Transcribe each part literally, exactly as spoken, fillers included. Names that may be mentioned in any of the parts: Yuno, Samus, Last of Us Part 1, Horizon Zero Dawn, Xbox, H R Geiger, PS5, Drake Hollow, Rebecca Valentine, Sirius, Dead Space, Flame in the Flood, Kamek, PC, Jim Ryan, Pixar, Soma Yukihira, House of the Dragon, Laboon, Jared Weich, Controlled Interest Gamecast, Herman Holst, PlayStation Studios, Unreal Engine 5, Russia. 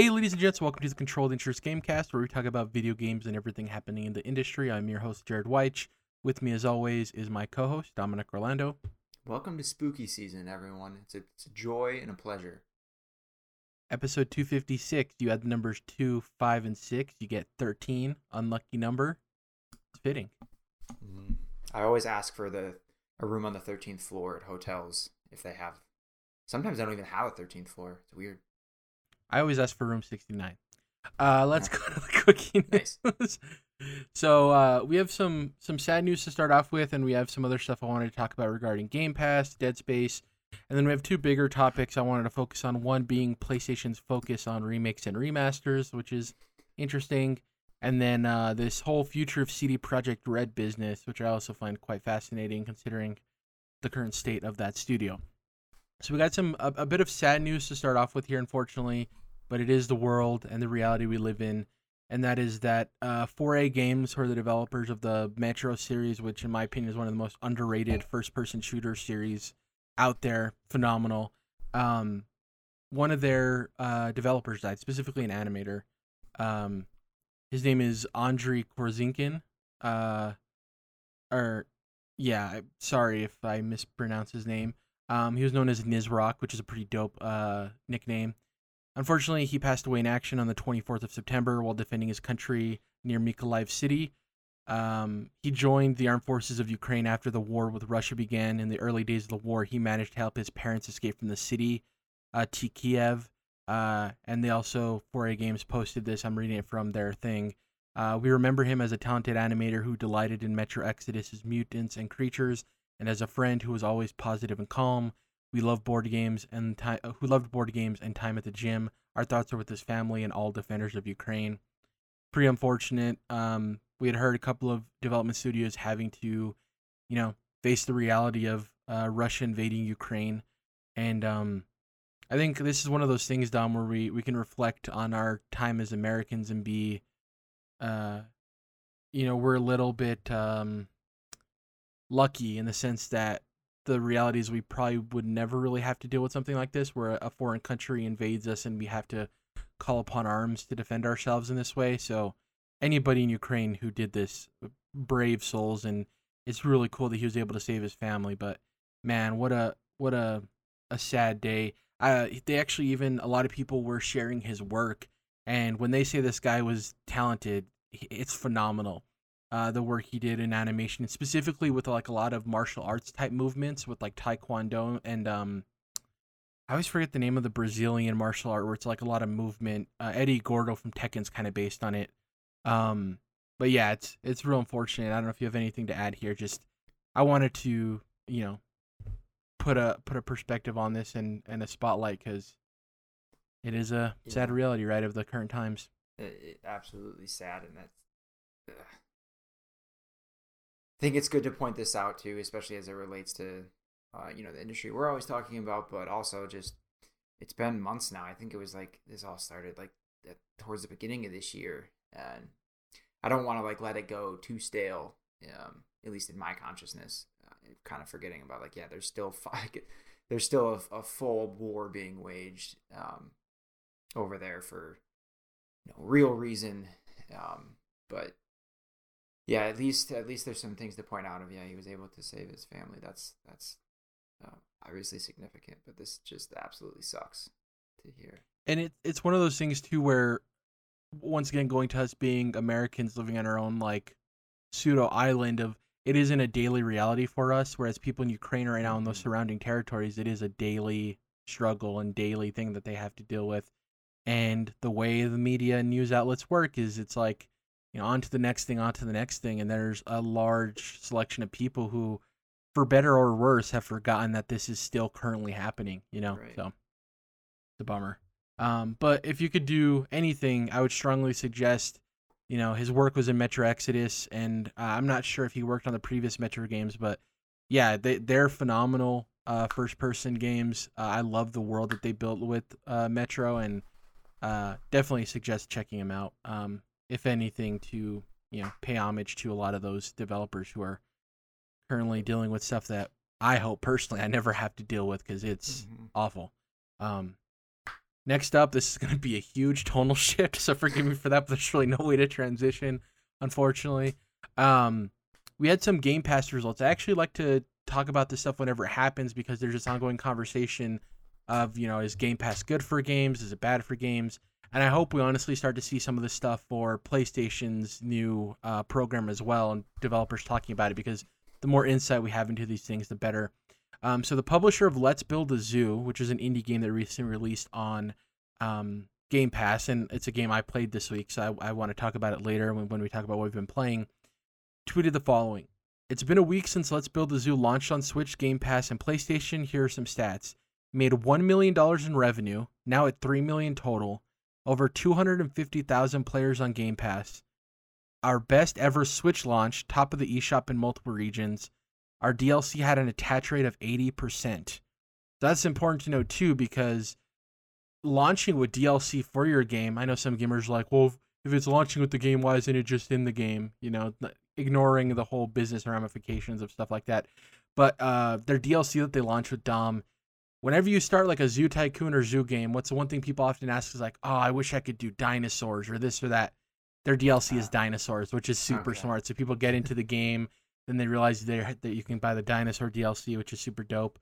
Hey, ladies and gents, welcome to the Controlled Interest Gamecast, where we talk about video games and everything happening in the industry. I'm your host, Jared Weich. With me, as always, is my co-host, Dominic Orlando. Welcome to spooky season, everyone. It's a, it's a joy and a pleasure. Episode two fifty-six, you add the numbers two, five, and six, you get thirteen, unlucky number. It's fitting. Mm-hmm. I always ask for the a room on the thirteenth floor at hotels, if they have. Sometimes I don't even have a thirteenth floor. It's weird. I always ask for room sixty-nine. Uh, let's go to the cooking news. Nice. So uh, we have some, some sad news to start off with, and we have some other stuff I wanted to talk about regarding Game Pass, Dead Space, and then we have two bigger topics I wanted to focus on, one being PlayStation's focus on remakes and remasters, which is interesting, and then uh, this whole future of C D Projekt Red business, which I also find quite fascinating considering the current state of that studio. So we got some a, a bit of sad news to start off with here, unfortunately, but it is the world and the reality we live in, and that is that uh, four A Games, who are the developers of the Metro series, which in my opinion is one of the most underrated first-person shooter series out there, phenomenal. Um, one of their uh, developers died, specifically an animator. Um, his name is Andriy Korzinkin. Uh, or yeah, sorry if I mispronounce his name. Um, he was known as Nizrock, which is a pretty dope uh, nickname. Unfortunately, he passed away in action on the twenty-fourth of September while defending his country near Mykolaiv City. Um, he joined the armed forces of Ukraine after the war with Russia began. In the early days of the war, he managed to help his parents escape from the city uh, to Kiev. Uh, and they also, four A Games posted this. I'm reading it from their thing. Uh, we remember him as a talented animator who delighted in Metro Exodus's mutants and creatures, and as a friend who was always positive and calm. We love board games and time, who loved board games and time at the gym. Our thoughts are with his family and all defenders of Ukraine. Pretty unfortunate. Um, we had heard a couple of development studios having to, you know, face the reality of uh, Russia invading Ukraine. And um, I think this is one of those things, Dom, where we, we can reflect on our time as Americans and be, uh, you know, we're a little bit... Um, lucky in the sense that the reality is we probably would never really have to deal with something like this, where a foreign country invades us and we have to call upon arms to defend ourselves in this way. So anybody in Ukraine who did this, brave souls, and it's really cool that he was able to save his family. But man, what a what a a sad day. Uh, they actually even, a lot of people were sharing his work, and when they say this guy was talented, it's phenomenal. Uh, the work he did in animation, specifically with like a lot of martial arts type movements with like Taekwondo and um, I always forget the name of the Brazilian martial art where it's like a lot of movement. Uh, Eddie Gordo from Tekken's kind of based on it. Um, but yeah, it's it's real unfortunate. I don't know if you have anything to add here. Just I wanted to, you know, put a put a perspective on this and, and a spotlight, because it is a yeah. sad reality, right, of the current times. It, it, absolutely sad, and that's. Ugh. I think it's good to point this out too, especially as it relates to, uh, you know, the industry we're always talking about, but also just it's been months now. I think it was like this all started like at, towards the beginning of this year, and I don't want to like let it go too stale, um, at least in my consciousness. Uh, kind of forgetting about like yeah, there's still five, there's still a, a full war being waged um, over there for no real reason, um, but. Yeah, at least at least there's some things to point out of. Yeah, he was able to save his family. That's that's uh, obviously significant, but this just absolutely sucks to hear. And it it's one of those things too, where once again going to us being Americans living on our own like pseudo island of it isn't a daily reality for us. Whereas people in Ukraine right now in those surrounding territories, it is a daily struggle and daily thing that they have to deal with. And the way the media and news outlets work is it's like, you know, on to the next thing, on to the next thing. And there's a large selection of people who, for better or worse, have forgotten that this is still currently happening, you know? Right. So it's a bummer. Um, but if you could do anything, I would strongly suggest, you know, his work was in Metro Exodus, and uh, I'm not sure if he worked on the previous Metro games, but yeah, they, they're phenomenal uh, first-person games. Uh, I love the world that they built with uh, Metro, and uh, definitely suggest checking him out. Um, if anything, to, you know, pay homage to a lot of those developers who are currently dealing with stuff that I hope personally I never have to deal with, because it's mm-hmm. awful. Um, Next up, this is going to be a huge tonal shift, so forgive me for that, but there's really no way to transition, unfortunately. Um, we had some Game Pass results. I actually like to talk about this stuff whenever it happens because there's this ongoing conversation of, you know, is Game Pass good for games? Is it bad for games? And I hope we honestly start to see some of this stuff for PlayStation's new uh, program as well, and developers talking about it, because the more insight we have into these things, the better. Um, so the publisher of Let's Build a Zoo, which is an indie game that recently released on um, Game Pass, and it's a game I played this week, so I, I want to talk about it later when, when we talk about what we've been playing, tweeted the following. It's been a week since Let's Build a Zoo launched on Switch, Game Pass, and PlayStation. Here are some stats. Made one million dollars in revenue, now at three million dollars total. Over two hundred fifty thousand players on Game Pass. Our best ever Switch launch, top of the eShop in multiple regions. Our D L C had an attach rate of eighty percent. That's important to know too, because launching with D L C for your game, I know some gamers are like, well, if it's launching with the game, why isn't it just in the game? You know, ignoring the whole business ramifications of stuff like that. But uh, their D L C that they launched with Dom, whenever you start like a Zoo Tycoon or Zoo game, what's the one thing people often ask is like, oh, I wish I could do dinosaurs or this or that. Their D L C uh, is dinosaurs, which is super okay. smart. So people get into the game, then they realize that you can buy the dinosaur D L C, which is super dope.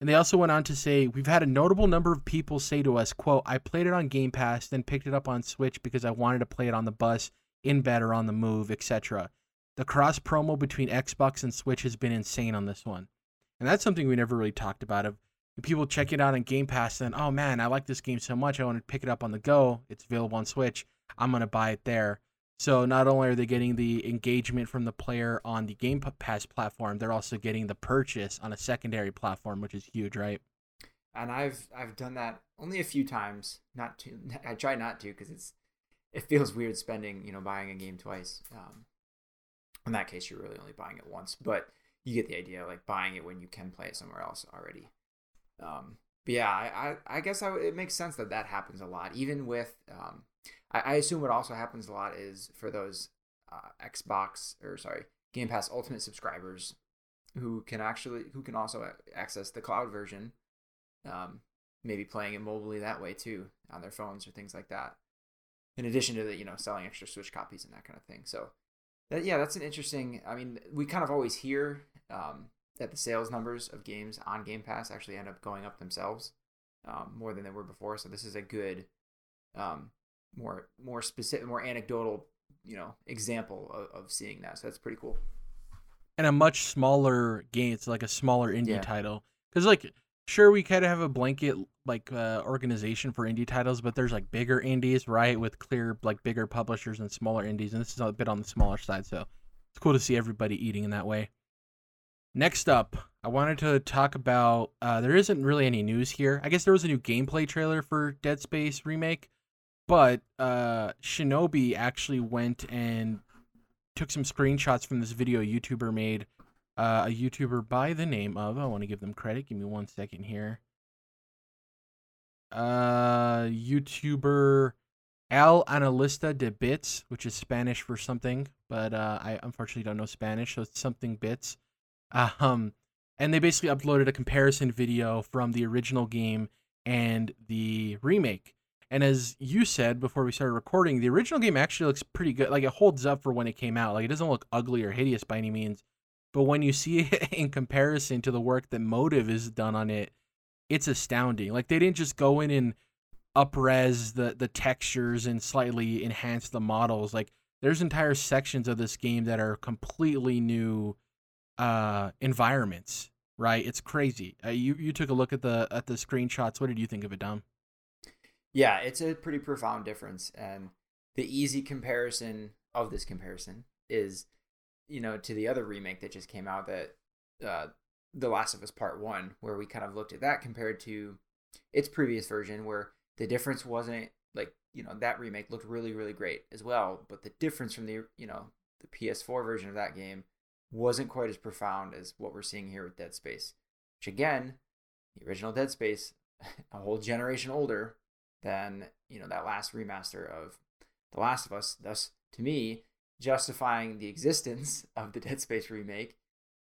And they also went on to say, we've had a notable number of people say to us, quote, I played it on Game Pass, then picked it up on Switch because I wanted to play it on the bus, in bed or on the move, et cetera. The cross promo between Xbox and Switch has been insane on this one. And that's something we never really talked about. Of people check it out on Game Pass, then, oh man, I like this game so much, I want to pick it up on the go. It's available on Switch. I'm going to buy it there. So not only are they getting the engagement from the player on the Game Pass platform, they're also getting the purchase on a secondary platform, which is huge, right? And I've I've done that only a few times. Not to, I try not to because it's it feels weird spending, you know, buying a game twice. Um, in that case, you're really only buying it once, but you get the idea, like buying it when you can play it somewhere else already. Um, but yeah, I, I, I guess I, it makes sense that that happens a lot, even with, um, I, I assume what also happens a lot is for those, uh, Xbox or sorry, Game Pass Ultimate subscribers who can actually, who can also access the cloud version, um, maybe playing it mobilely that way too on their phones or things like that. In addition to the, you know, selling extra Switch copies and that kind of thing. So that, yeah, that's an interesting, I mean, we kind of always hear, um, that the sales numbers of games on Game Pass actually end up going up themselves um, more than they were before. So this is a good, um, more more specific, more anecdotal, you know, example of, of seeing that. So that's pretty cool. And a much smaller game. It's like a smaller indie yeah. title. Because like, sure, we kind of have a blanket like uh, organization for indie titles, but there's like bigger indies, right? With clear like bigger publishers and smaller indies. And this is a bit on the smaller side. So it's cool to see everybody eating in that way. Next up, I wanted to talk about, uh, there isn't really any news here. I guess there was a new gameplay trailer for Dead Space Remake, but uh, Shinobi actually went and took some screenshots from this video a YouTuber made, uh, a YouTuber by the name of, I want to give them credit, give me one second here, uh, YouTuber El Analista de Bits, which is Spanish for something, but uh, I unfortunately don't know Spanish, so it's something bits. Um, and they basically uploaded a comparison video from the original game and the remake. And as you said before we started recording, the original game actually looks pretty good. Like, it holds up for when it came out. Like, it doesn't look ugly or hideous by any means. But when you see it in comparison to the work that Motive has done on it, it's astounding. Like, they didn't just go in and up-res the, the textures and slightly enhance the models. Like, there's entire sections of this game that are completely new uh environments, right? It's crazy. Uh, you you took a look at the at the screenshots. What did you think of it, Dom? Yeah, it's a pretty profound difference, and the easy comparison of this comparison is, you know, to the other remake that just came out, that uh The Last of Us Part one, where we kind of looked at that compared to its previous version, where the difference wasn't like, you know, that remake looked really really great as well, but the difference from the, you know, the P S four version of that game wasn't quite as profound as what we're seeing here with Dead Space, which again, the original Dead Space, a whole generation older than, you know, that last remaster of The Last of Us, thus to me justifying the existence of the Dead Space remake,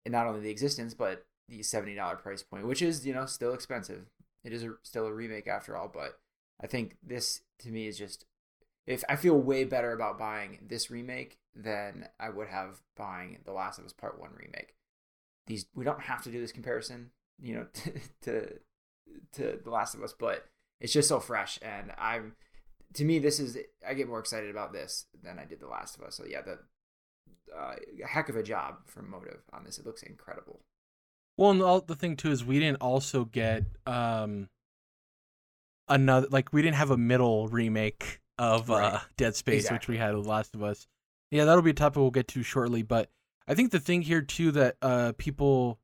and not only the existence but the seventy dollars price point, which is, you know, still expensive. It is a, still a remake after all, but I think this to me is just, if I feel way better about buying this remake than I would have buying The Last of Us Part one remake. These, we don't have to do this comparison, you know, to, to to The Last of Us, but it's just so fresh, and I'm to me this is I get more excited about this than I did The Last of Us. So yeah, the uh, heck of a job from Motive on this. It looks incredible. Well, and the, the thing too is we didn't also get um another, like we didn't have a middle remake of right. uh, Dead Space, exactly. which we had with The Last of Us. Yeah, that'll be a topic we'll get to shortly, but I think the thing here too that uh, people,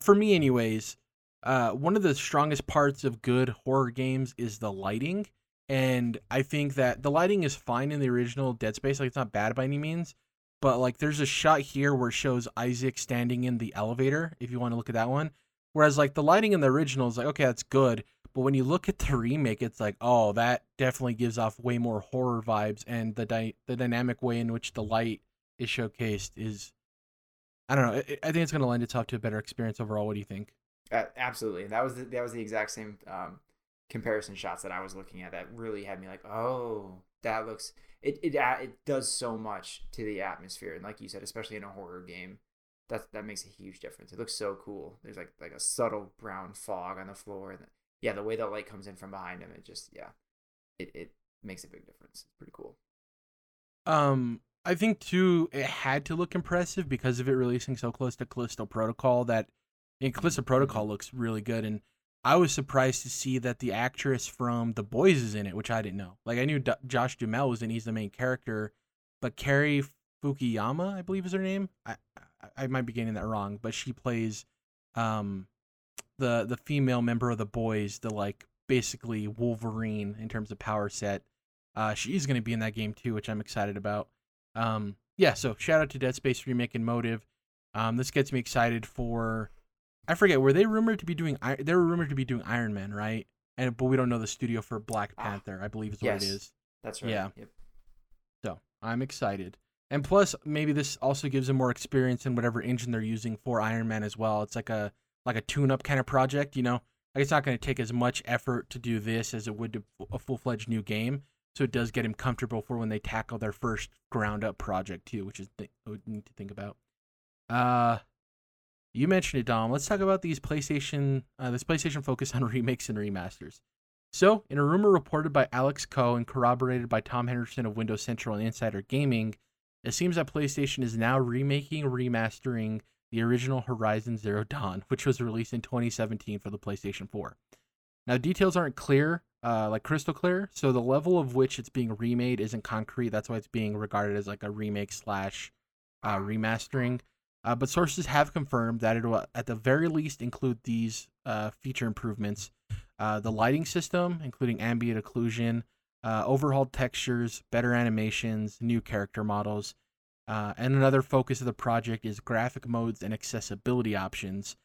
for me anyways, uh, one of the strongest parts of good horror games is the lighting, and I think that the lighting is fine in the original Dead Space. Like, it's not bad by any means, but like there's a shot here where it shows Isaac standing in the elevator, if you want to look at that one. Whereas like the lighting in the original is like, okay, that's good, but when you look at the remake, it's like, oh, that definitely gives off way more horror vibes, and the di- the dynamic way in which the light is showcased is, I don't know. I think it's going to lend itself to a better experience overall. What do you think? Uh, absolutely. That was the, that was the exact same um, comparison shots that I was looking at. That really had me like, oh, that looks. It it it does so much to the atmosphere, and like you said, especially in a horror game, that that makes a huge difference. It looks so cool. There's like like a subtle brown fog on the floor, and the, yeah, the way the light comes in from behind him, it just yeah, it it makes a big difference. It's pretty cool. Um. I think, too, it had to look impressive because of it releasing so close to Callisto Protocol. That and Callisto Protocol looks really good, and I was surprised to see that the actress from The Boys is in it, which I didn't know. Like, I knew D- Josh Duhamel was in; he's the main character, but Carrie Fukuyama, I believe, is her name. I I, I might be getting that wrong, but she plays um the the female member of The Boys, the like basically Wolverine in terms of power set. Uh, she's going to be in that game too, which I'm excited about. Um, yeah, so shout out to Dead Space Remake and Motive. Um, this gets me excited for, I forget, were they rumored to be doing, they were rumored to be doing Iron Man, right? And, but we don't know the studio for Black Panther, ah, I believe is what yes, it is. That's right. Yeah. Yep. So I'm excited. And plus maybe this also gives them more experience in whatever engine they're using for Iron Man as well. It's like a, like a tune-up kind of project, you know, like it's not going to take as much effort to do this as it would to a full-fledged new game. So it does get him comfortable for when they tackle their first ground-up project, too, which is th- I would need to think about. Uh, you mentioned it, Dom. Let's talk about these PlayStation, uh, this PlayStation focus on remakes and remasters. So, in a rumor reported by Alex Coe and corroborated by Tom Henderson of Windows Central and Insider Gaming, it seems that PlayStation is now remaking, remastering the original Horizon Zero Dawn, which was released in twenty seventeen for the PlayStation four. Now, details aren't clear. Uh, like crystal clear, so the level of which it's being remade isn't concrete. That's why it's being regarded as like a remake slash uh, remastering. Uh, but sources have confirmed that it will, at the very least, include these uh, feature improvements: uh, the lighting system, including ambient occlusion, uh, overhauled textures, better animations, new character models, uh, and another focus of the project is graphic modes and accessibility options.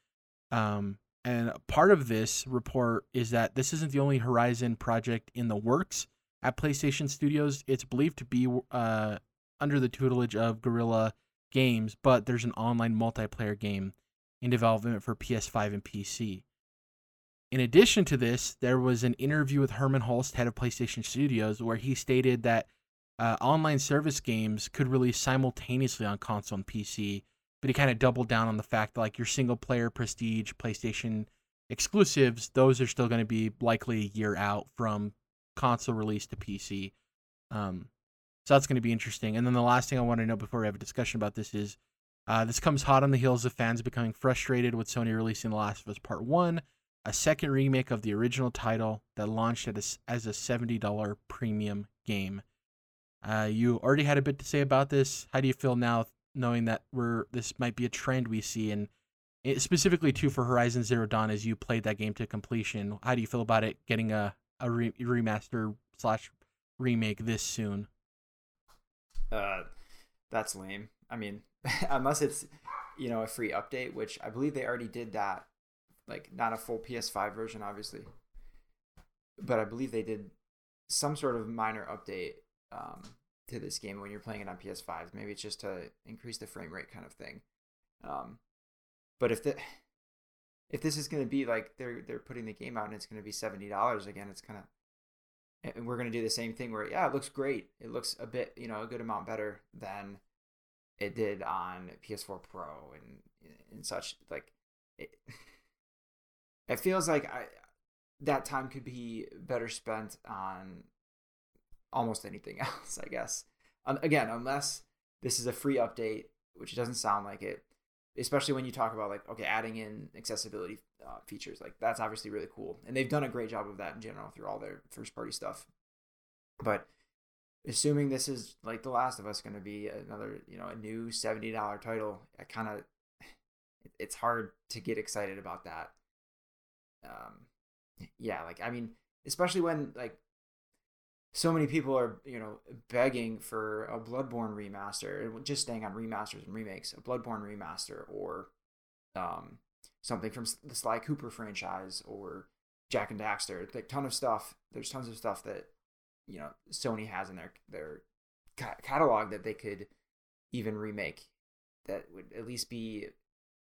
Um, And part of this report is that this isn't the only Horizon project in the works at PlayStation Studios. It's believed to be uh, under the tutelage of Guerrilla Games, but there's an online multiplayer game in development for P S five and P C. In addition to this, there was an interview with Herman Holst, head of PlayStation Studios, where he stated that uh, online service games could release simultaneously on console and P C. But he kind of doubled down on the fact that like your single player prestige PlayStation exclusives, those are still going to be likely a year out from console release to P C. Um, so that's going to be interesting. And then the last thing I want to know before we have a discussion about this is uh, this comes hot on the heels of fans becoming frustrated with Sony releasing The Last of Us Part one, a second remake of the original title that launched at a, as a seventy dollars premium game. Uh, you already had a bit to say about this. How do you feel now, knowing that we're this might be a trend we see, and it, specifically too for Horizon Zero Dawn, as you played that game to completion, how do you feel about it getting a a re- remaster slash remake this soon? Uh, that's lame. I mean, unless it's you know a free update, which I believe they already did that, like not a full P S five version, obviously, but I believe they did some sort of minor update. Um. To this game when you're playing it on P S five, maybe it's just to increase the frame rate kind of thing. Um, but if the if this is going to be like they're they're putting the game out and it's going to be seventy dollars again, it's kind of and we're going to do the same thing where, yeah, it looks great. It looks a bit, you know, a good amount better than it did on P S four Pro and and such. Like, it, it feels like I, that time could be better spent on almost anything else, I guess. Um, again, unless this is a free update, which doesn't sound like it, especially when you talk about, like, okay, adding in accessibility uh, features. Like, that's obviously really cool. And they've done a great job of that in general through all their first-party stuff. But assuming this is, like, The Last of Us, going to be another, you know, a new seventy dollars title, I kind of, it's hard to get excited about that. Um, yeah, like, I mean, especially when, like, so many people are, you know, begging for a Bloodborne remaster, just staying on remasters and remakes, a Bloodborne remaster, or um, something from the Sly Cooper franchise, or Jak and Daxter. Like, ton of stuff. There's tons of stuff that, you know, Sony has in their their ca- catalog that they could even remake. That would at least be,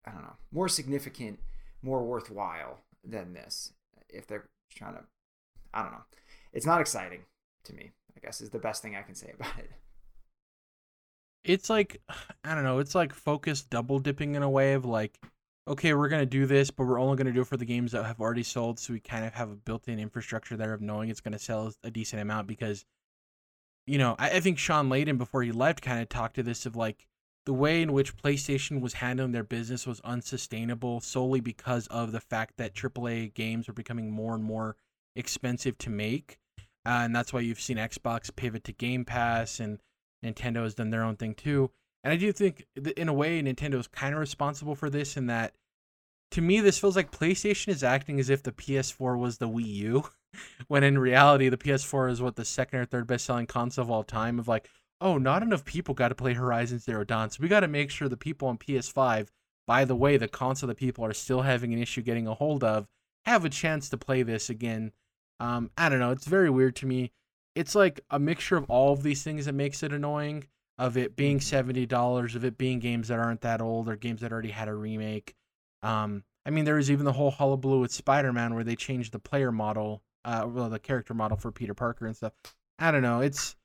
I don't know, more significant, more worthwhile than this. If they're trying to, I don't know. It's not exciting to me, I guess, is the best thing I can say about it. It's like, I don't know, it's like focused double dipping in a way of like, okay, we're going to do this, but we're only going to do it for the games that have already sold. So we kind of have a built-in infrastructure there of knowing it's going to sell a decent amount because, you know, I, I think Sean Layden before he left kind of talked to this of like the way in which PlayStation was handling their business was unsustainable solely because of the fact that triple A games are becoming more and more expensive to make. Uh, and that's why you've seen Xbox pivot to Game Pass, and Nintendo has done their own thing too. And I do think, that in a way, Nintendo is kind of responsible for this, in that, to me, this feels like PlayStation is acting as if the P S four was the Wii U, when in reality, the P S four is what the second or third best-selling console of all time. Of like, oh, not enough people got to play Horizon Zero Dawn, so we got to make sure the people on P S five, by the way, the console that people are still having an issue getting a hold of, have a chance to play this again. Um, I don't know. It's very weird to me. It's like a mixture of all of these things that makes it annoying, of it being seventy dollars, of it being games that aren't that old, or games that already had a remake. Um, I mean, there was even the whole hullabaloo with Spider-Man where they changed the player model, uh, well, the character model for Peter Parker and stuff. I don't know. It's,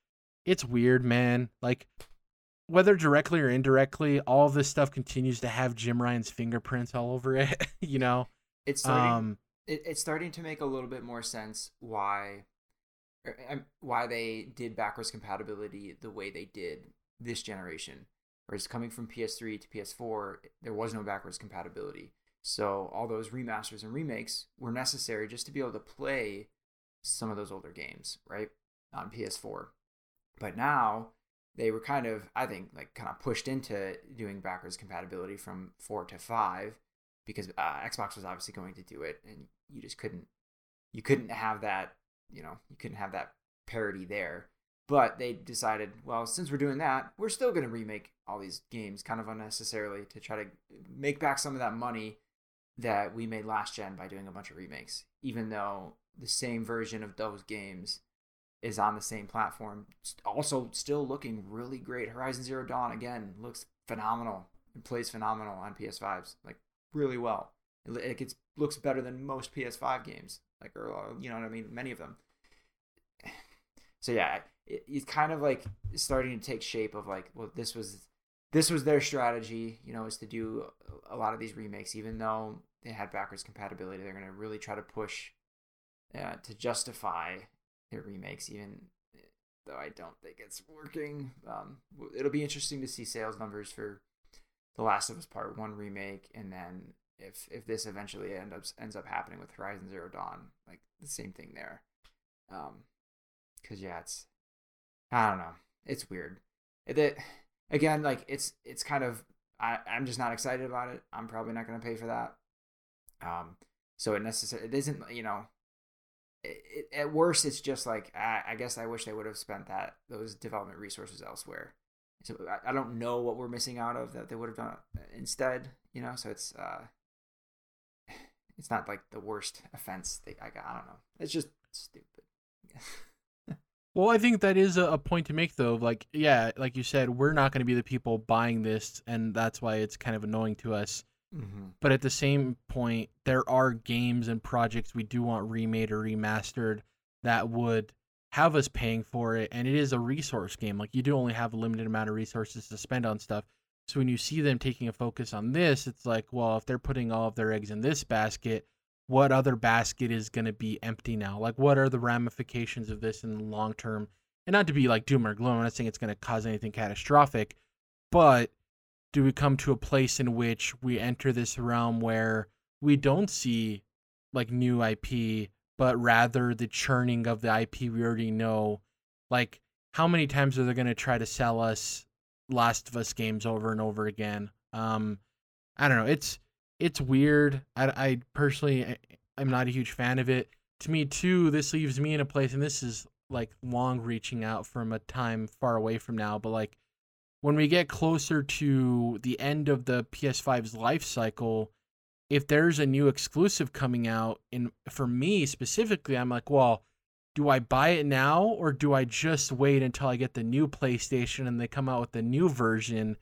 it's weird, man. Like, whether directly or indirectly, all of this stuff continues to have Jim Ryan's fingerprints all over it, you know? It's starting... Um, It's starting to make a little bit more sense why why they did backwards compatibility the way they did this generation. Whereas coming from P S three to P S four, there was no backwards compatibility. So all those remasters and remakes were necessary just to be able to play some of those older games, right, on P S four. But now they were kind of, I think, like kind of pushed into doing backwards compatibility from four to five. Because uh, Xbox was obviously going to do it, and you just couldn't, you couldn't have that, you know, you couldn't have that parity there. But they decided, well, since we're doing that, we're still going to remake all these games kind of unnecessarily to try to make back some of that money that we made last gen by doing a bunch of remakes, even though the same version of those games is on the same platform. Also still looking really great. Horizon Zero Dawn, again, looks phenomenal. It plays phenomenal on P S fives. Like, really well. It gets, looks better than most P S five games, like, or, you know what I mean, many of them. So yeah, it, it's kind of like starting to take shape of like, well, this was this was their strategy, you know, is to do a lot of these remakes, even though they had backwards compatibility. They're going to really try to push uh, to justify their remakes, even though I don't think it's working. Um, it'll be interesting to see sales numbers for The Last of Us Part one remake, and then if if this eventually end up, ends up happening with Horizon Zero Dawn, like the same thing there. Um, cause yeah, it's, I don't know. It's weird. It, it, again, like it's, it's kind of, I, I'm just not excited about it. I'm probably not going to pay for that. Um, so it necessarily, it isn't, you know, it, it, at worst, it's just like, I, I guess I wish they would have spent that, those development resources elsewhere. So I don't know what we're missing out of that they would have done instead, you know. So it's uh, it's not like the worst offense they I got. I don't know. It's just stupid. Well, I think that is a point to make, though. Like, yeah, like you said, we're not going to be the people buying this, and that's why it's kind of annoying to us. Mm-hmm. But at the same point, there are games and projects we do want remade or remastered that would have us paying for it, and it is a resource game. Like, you do only have a limited amount of resources to spend on stuff. So when you see them taking a focus on this, it's like, well, if they're putting all of their eggs in this basket, what other basket is going to be empty now? Like, what are the ramifications of this in the long term? And not to be like doom or gloom, I'm not saying it's going to cause anything catastrophic, but do we come to a place in which we enter this realm where we don't see like new I P, but rather the churning of the I P we already know? Like, how many times are they going to try to sell us Last of Us games over and over again? Um, I don't know. It's it's weird. I, I personally, I'm not a huge fan of it. To me, too, this leaves me in a place, and this is like long reaching out from a time far away from now, but like when we get closer to the end of the P S five's life cycle, if there's a new exclusive coming out, and for me specifically, I'm like, well, do I buy it now or do I just wait until I get the new PlayStation and they come out with the new version?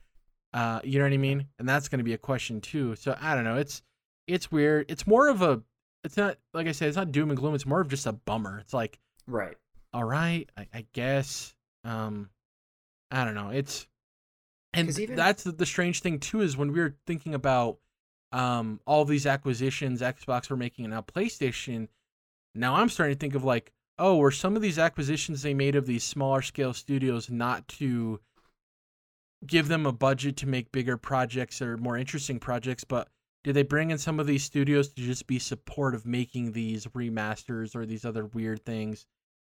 Uh, you know what I mean? And that's going to be a question too. So I don't know. It's, it's weird. It's more of a, it's not, like I said, it's not doom and gloom. It's more of just a bummer. It's like, right. All right. I, I guess, um, I don't know. It's, and even... that's the, the strange thing too, is when we were thinking about, um, all these acquisitions Xbox were making and now PlayStation, now I'm starting to think of like, oh, were some of these acquisitions they made of these smaller scale studios not to give them a budget to make bigger projects or more interesting projects, but did they bring in some of these studios to just be supportive of making these remasters or these other weird things?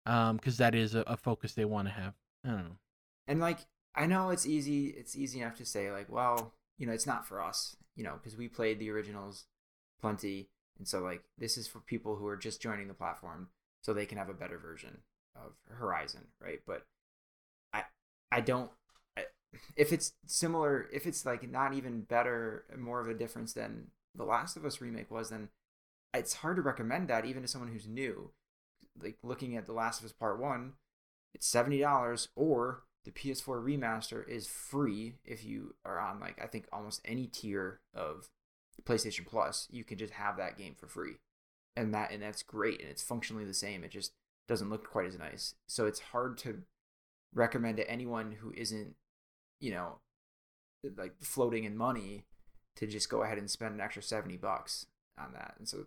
Um, because that is a, a focus they want to have. I don't know. And like, I know it's easy. It's easy enough to say like, well, you know, it's not for us, you know, because we played the originals plenty. And so like, this is for people who are just joining the platform, so they can have a better version of Horizon, right? But I I don't... I, if it's similar, if it's like not even better, more of a difference than The Last of Us remake was, then it's hard to recommend that even to someone who's new. Like looking at The Last of Us Part one, it's seventy dollars, or the P S four remaster is free if you are on like, I think almost any tier of PlayStation Plus, you can just have that game for free. And that and that's great, and it's functionally the same. It just doesn't look quite as nice. So it's hard to recommend to anyone who isn't, you know, like floating in money, to just go ahead and spend an extra seventy bucks on that. And so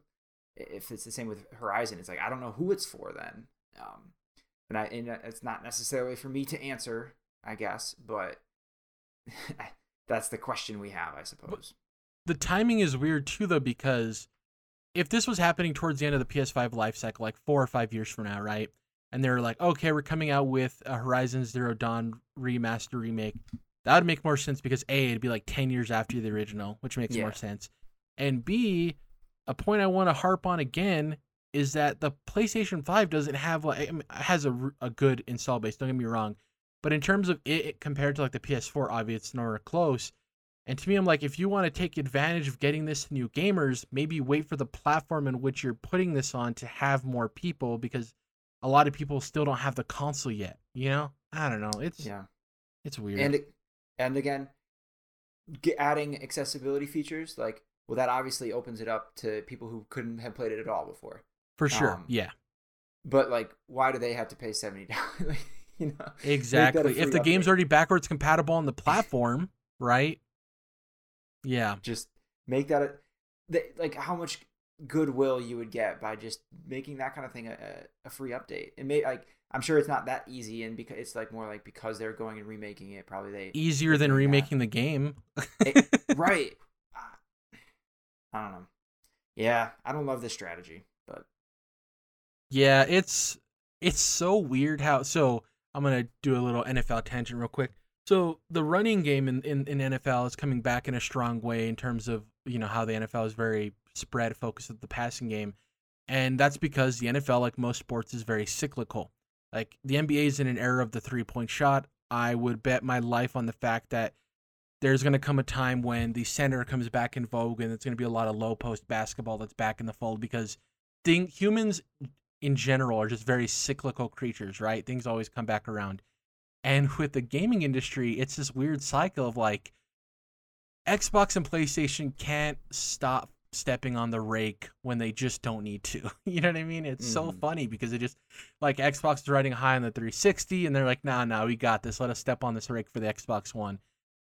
if it's the same with Horizon, it's like, I don't know who it's for then. Um, and, I, and it's not necessarily for me to answer, I guess, but that's the question we have, I suppose. But the timing is weird too, though, because if this was happening towards the end of the P S five life cycle, like four or five years from now, right? And they're like, okay, we're coming out with a Horizon Zero Dawn remaster remake. That would make more sense because A, it'd be like ten years after the original, which makes yeah. more sense. And B, a point I want to harp on again is that the PlayStation five doesn't have, like, it has a, a good install base, don't get me wrong. But in terms of it, it compared to like the P S four, obviously it's nowhere close. And to me, I'm like, if you want to take advantage of getting this to new gamers, maybe wait for the platform in which you're putting this on to have more people, because a lot of people still don't have the console yet. You know, I don't know. It's yeah, it's weird. And and again, adding accessibility features, like, well, that obviously opens it up to people who couldn't have played it at all before. For sure. Um, yeah. But like, why do they have to pay seventy dollars? You know, exactly. If the upgrade. Game's already backwards compatible on the platform, right? Yeah, just make that a, they, like how much goodwill you would get by just making that kind of thing a, a free update. It may like I'm sure it's not that easy, and because it's like more like because they're going and remaking it, probably they easier than remaking that. The game, it, right? I don't know. Yeah, I don't love this strategy, but yeah, it's it's so weird how. So I'm gonna do a little N F L tangent real quick. So the running game in, in, in N F L is coming back in a strong way in terms of, you know, how the N F L is very spread focused at the passing game. And that's because the N F L, like most sports, is very cyclical. Like the N B A is in an era of the three-point shot. I would bet my life on the fact that there's going to come a time when the center comes back in vogue, and it's going to be a lot of low post basketball that's back in the fold, because thing, humans in general are just very cyclical creatures, right? Things always come back around. And with the gaming industry, it's this weird cycle of like Xbox and PlayStation can't stop stepping on the rake when they just don't need to. You know what I mean? It's mm. so funny because it just, like, Xbox is riding high on the three sixty, and they're like, nah, nah, we got this. Let us step on this rake for the Xbox One.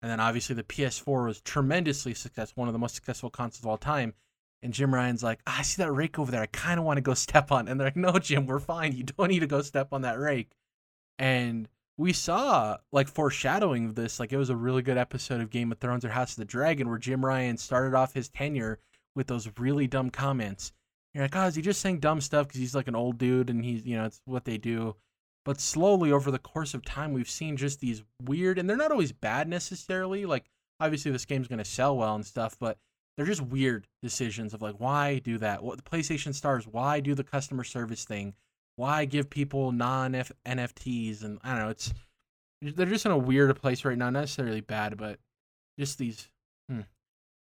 And then, obviously, the P S four was tremendously successful, one of the most successful consoles of all time. And Jim Ryan's like, ah, I see that rake over there. I kind of want to go step on it. And they're like, no, Jim, we're fine. You don't need to go step on that rake. And we saw, like, foreshadowing of this. Like, it was a really good episode of Game of Thrones or House of the Dragon where Jim Ryan started off his tenure with those really dumb comments. You're like, oh, is he just saying dumb stuff because he's like an old dude and he's, you know, it's what they do. But slowly over the course of time, we've seen just these weird, and they're not always bad necessarily. Like, obviously this game's going to sell well and stuff, but they're just weird decisions of like, why do that? What the PlayStation stars, why do the customer service thing? Why give people non N F Ts? And I don't know, it's, they're just in a weird place right now. Not necessarily bad, but just these, hmm.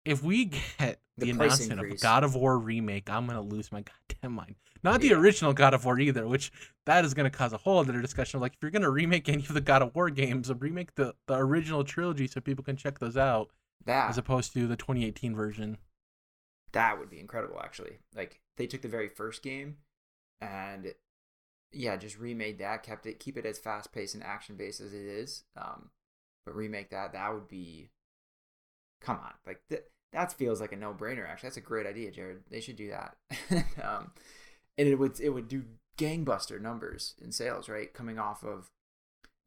If we get the, the announcement of a God of War remake, I'm going to lose my goddamn mind. Not yeah. the original God of War either, which that is going to cause a whole other discussion. Like, if you're going to remake any of the God of War games, remake the, the original trilogy so people can check those out that, as opposed to the twenty eighteen version. That would be incredible, actually. Like, they took the very first game and, yeah, just remade that, kept it, keep it as fast-paced and action-based as it is, um, but remake that. That would be, come on, like, th- that feels like a no-brainer, actually. That's a great idea, Jared. They should do that. um, and it would it would do gangbuster numbers in sales, right? Coming off of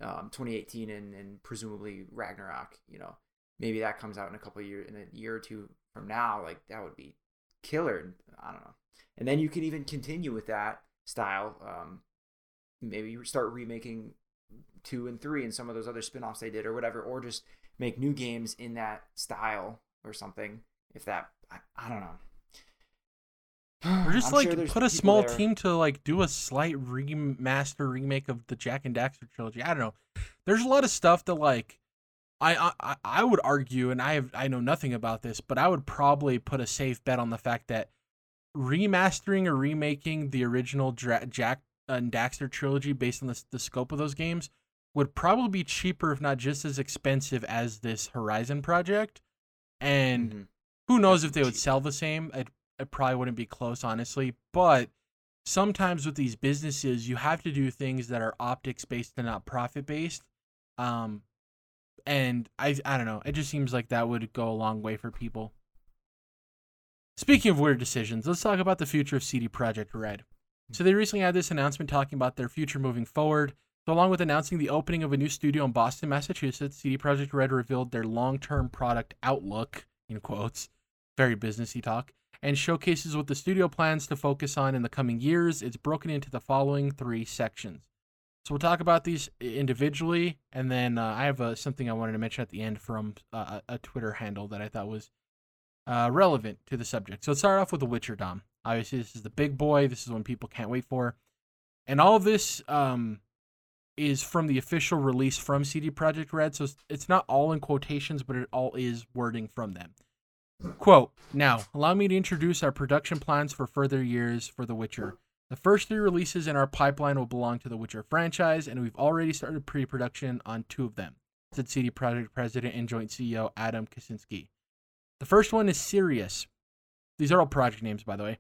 um, twenty eighteen and, and presumably Ragnarok, you know. Maybe that comes out in a couple of years, in a year or two from now. Like, that would be killer. I don't know. And then you can even continue with that style. Um, maybe you start remaking two and three and some of those other spinoffs they did or whatever, or just make new games in that style or something. If that, I, I don't know. Or just I'm like sure put a small there. team to like do a slight remaster remake of the Jak and Daxter trilogy. I don't know. There's a lot of stuff that like I I, I would argue, and I have, I know nothing about this, but I would probably put a safe bet on the fact that remastering or remaking the original Dra- Jak and Daxter trilogy based on the, the scope of those games would probably be cheaper, if not just as expensive as this Horizon project. And mm-hmm. who knows if they would sell the same. It, it probably wouldn't be close, honestly. But sometimes with these businesses, you have to do things that are optics-based and not profit-based. Um, and I I don't know. It just seems like that would go a long way for people. Speaking of weird decisions, let's talk about the future of C D Projekt Red. Mm-hmm. So they recently had this announcement talking about their future moving forward. So along with announcing the opening of a new studio in Boston, Massachusetts, C D Projekt Red revealed their long-term product outlook, in quotes, very businessy talk, and showcases what the studio plans to focus on in the coming years. It's broken into the following three sections. So we'll talk about these individually, and then uh, I have uh, something I wanted to mention at the end from uh, a Twitter handle that I thought was uh, relevant to the subject. So let's start off with The Witcher, Dom. Obviously, this is the big boy. This is one people can't wait for. And all of this... Um, is from the official release from C D Projekt Red, so it's not all in quotations, but it all is wording from them. Quote, now, allow me to introduce our production plans for further years for The Witcher. The first three releases in our pipeline will belong to The Witcher franchise, and we've already started pre-production on two of them, said C D Projekt President and Joint C E O Adam Kaczynski. The first one is Sirius. These are all project names, by the way.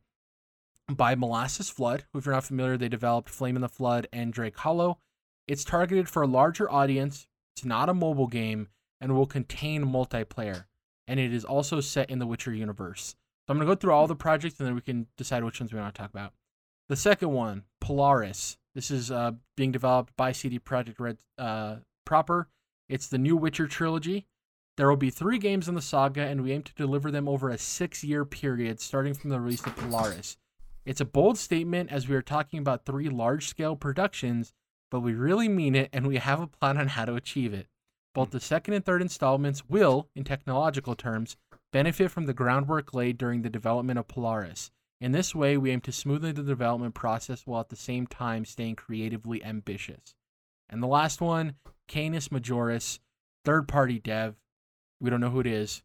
By Molasses Flood, who, if you're not familiar, they developed Flame in the Flood and Drake Hollow. It's targeted for a larger audience, it's not a mobile game, and will contain multiplayer. And it is also set in the Witcher universe. So I'm going to go through all the projects, and then we can decide which ones we want to talk about. The second one, Polaris. This is uh, being developed by C D Projekt Red uh, proper. It's the new Witcher trilogy. There will be three games in the saga, and we aim to deliver them over a six-year period, starting from the release of Polaris. It's a bold statement, as we are talking about three large-scale productions, but we really mean it, and we have a plan on how to achieve it. Both the second and third installments will, in technological terms, benefit from the groundwork laid during the development of Polaris. In this way, we aim to smoothen the development process while at the same time staying creatively ambitious. And the last one, Canis Majoris, third-party dev. We don't know who it is.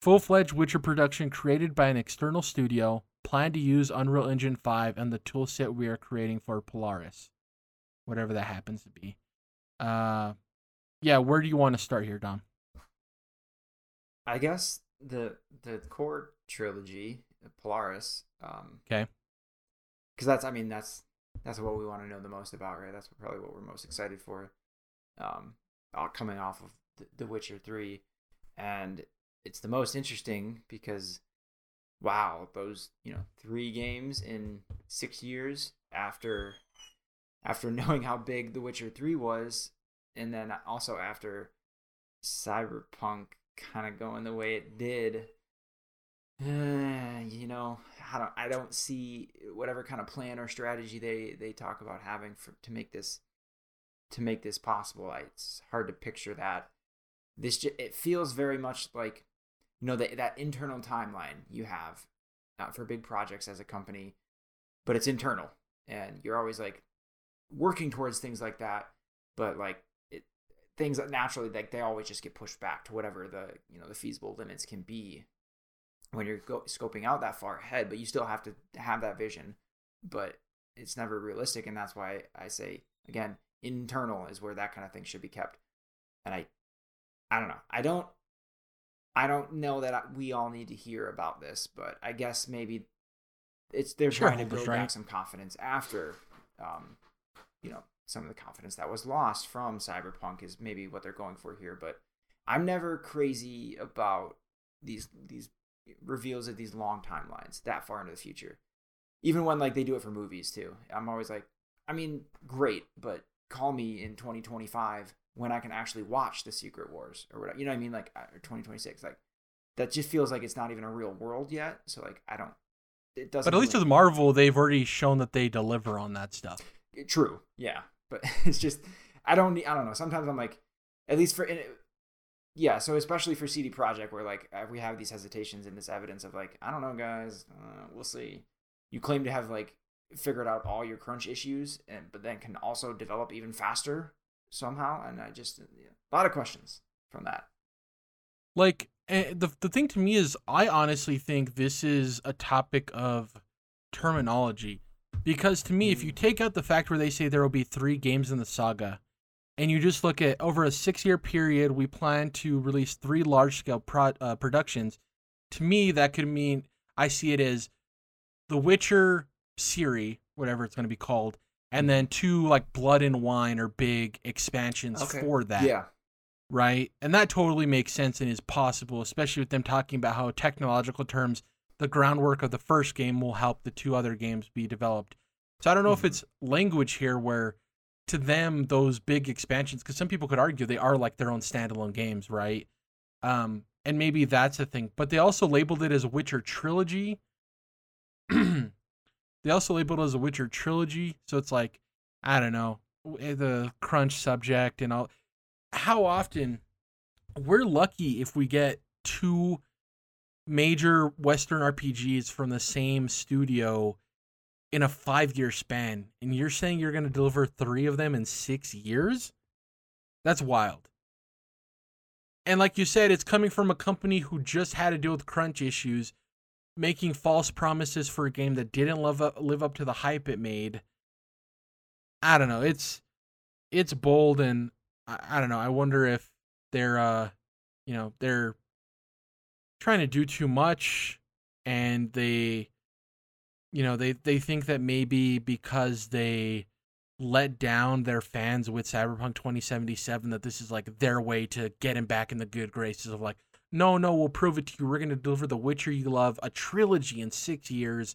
Full-fledged Witcher production created by an external studio, planned to use Unreal Engine five and the toolset we are creating for Polaris. Whatever that happens to be. Uh, yeah, where do you want to start here, Dom? I guess the the core trilogy Polaris. Um, okay. Because that's, I mean, that's that's what we want to know the most about, right? That's probably what we're most excited for. Um, coming off of The, the Witcher three, and it's the most interesting because, wow, those you know three games in six years after, after knowing how big The Witcher three was, and then also after Cyberpunk kind of going the way it did. Uh, you know, I don't, I don't see whatever kind of plan or strategy they, they talk about having for, to make this, to make this possible. I, it's hard to picture that. This, just, it feels very much like, you know, that that internal timeline you have uh, for big projects as a company, but it's internal, and you're always like working towards things like that. But like it, things naturally, like they always just get pushed back to whatever the, you know, the feasible limits can be when you're go- scoping out that far ahead, but you still have to have that vision, but it's never realistic. And that's why I say, again, internal is where that kind of thing should be kept. And I, I don't know. I don't, I don't know that I, we all need to hear about this, but I guess maybe it's, they're sure, trying to build right. back some confidence after, um, you know, some of the confidence that was lost from Cyberpunk is maybe what they're going for here. But I'm never crazy about these, these, reveals of these long timelines that far into the future, even when like they do it for movies too. I'm always like, I mean, great, but call me in twenty twenty-five when I can actually watch the Secret Wars or whatever, you know what I mean? Like, or twenty twenty-six, like that just feels like it's not even a real world yet. So like, I don't, it doesn't, but at least with Marvel, they've already shown that they deliver on that stuff. True. Yeah. But it's just, I don't I don't know. Sometimes I'm like, at least for, in, yeah, so especially for C D Projekt, where like we have these hesitations and this evidence of like, I don't know, guys, uh, we'll see. You claim to have like figured out all your crunch issues, and but then can also develop even faster somehow. And I just yeah, a lot of questions from that. Like the the thing to me is, I honestly think this is a topic of terminology, because to me, mm. if you take out the fact where they say there will be three games in the saga, and you just look at over a six-year period, we plan to release three large-scale pro, uh, productions. To me, that could mean, I see it as The Witcher series, whatever it's going to be called, and then two like Blood and Wine or big expansions okay. for that. Yeah. Right? And that totally makes sense and is possible, especially with them talking about how technological terms, the groundwork of the first game will help the two other games be developed. So I don't know mm-hmm. if it's language here where to them, those big expansions, because some people could argue they are like their own standalone games, right? Um, and maybe that's a thing. But they also labeled it as a Witcher trilogy. They also labeled it as a Witcher trilogy. So it's like, I don't know, the crunch subject and all. How often we're lucky if we get two major Western R P Gs from the same studio in a five-year span, and you're saying you're going to deliver three of them in six years? That's wild. And like you said, it's coming from a company who just had to deal with crunch issues, making false promises for a game that didn't live up, live up to the hype it made. I don't know. It's it's bold, and I, I don't know. I wonder if they're uh, you know, they're trying to do too much, and they. You know, they, they think that maybe because they let down their fans with Cyberpunk twenty seventy-seven that this is like their way to get him back in the good graces of like, no, no, we'll prove it to you. We're going to deliver The Witcher you love, a trilogy in six years.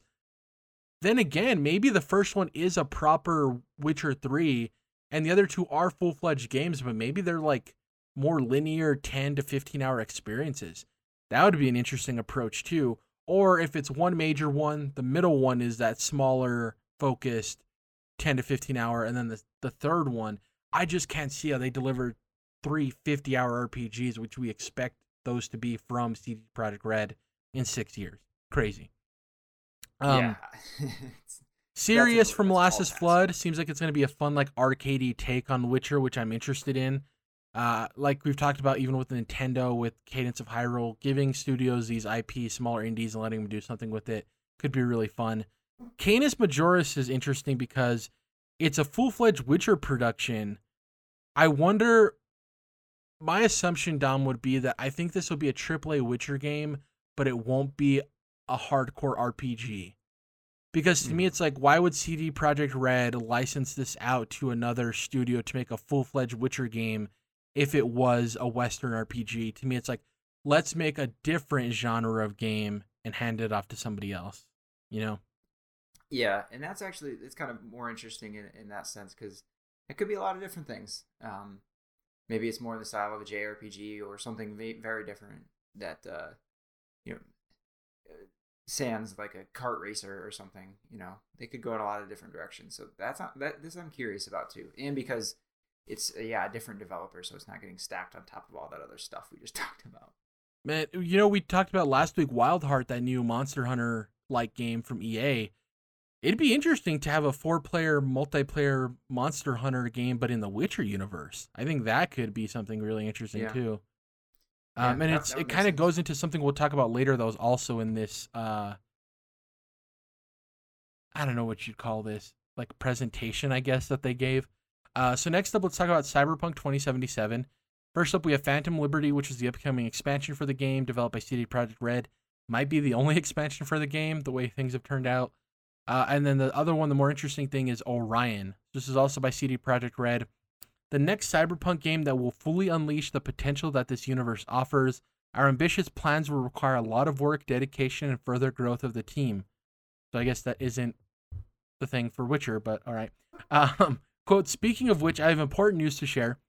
Then again, maybe the first one is a proper Witcher three and the other two are full-fledged games, but maybe they're like more linear ten to fifteen hour experiences. That would be an interesting approach too. Or if it's one major one, the middle one is that smaller, focused, ten to fifteen hour, and then the, the third one. I just can't see how they deliver three fifty-hour R P Gs, which we expect those to be from C D Projekt Red, in six years. Crazy. Um, yeah. Sirius from Molasses Flood seems like it's going to be a fun, like, arcadey take on Witcher, which I'm interested in. Uh, like we've talked about, even with Nintendo, with Cadence of Hyrule, giving studios these I P, smaller indies, and letting them do something with it could be really fun. Canis Majoris is interesting because it's a full-fledged Witcher production. I wonder, my assumption, Dom, would be that I think this will be a triple A Witcher game, but it won't be a hardcore R P G. Because to mm. me, it's like, why would C D Projekt Red license this out to another studio to make a full-fledged Witcher game if it was a Western R P G? To me, it's like, let's make a different genre of game and hand it off to somebody else, you know? Yeah, and that's actually, it's kind of more interesting in, in that sense, because it could be a lot of different things. Um, maybe it's more in the style of a J R P G or something very different that, uh, you know, sans like a kart racer or something. You know, they could go in a lot of different directions. So that's not, that this I'm curious about too, and because it's yeah a different developer, so it's not getting stacked on top of all that other stuff we just talked about. Man, you know, we talked about last week Wild Heart, that new Monster Hunter like game from E A. It'd be interesting to have a four-player multiplayer Monster Hunter game, but in the Witcher universe. I think that could be something really interesting yeah. too. Um, and that, it's, that it kind of goes into something we'll talk about later that was also in this, uh, I don't know what you'd call this, like presentation, I guess, that they gave. Uh, so next up, let's talk about Cyberpunk twenty seventy-seven. First up, we have Phantom Liberty, which is the upcoming expansion for the game, developed by C D Projekt Red. Might be the only expansion for the game, the way things have turned out. Uh, and then the other one, the more interesting thing, is Orion. This is also by C D Projekt Red. The next Cyberpunk game that will fully unleash the potential that this universe offers. Our ambitious plans will require a lot of work, dedication, and further growth of the team. So I guess that isn't the thing for Witcher, but all right. Um, quote, speaking of which, I have important news to share.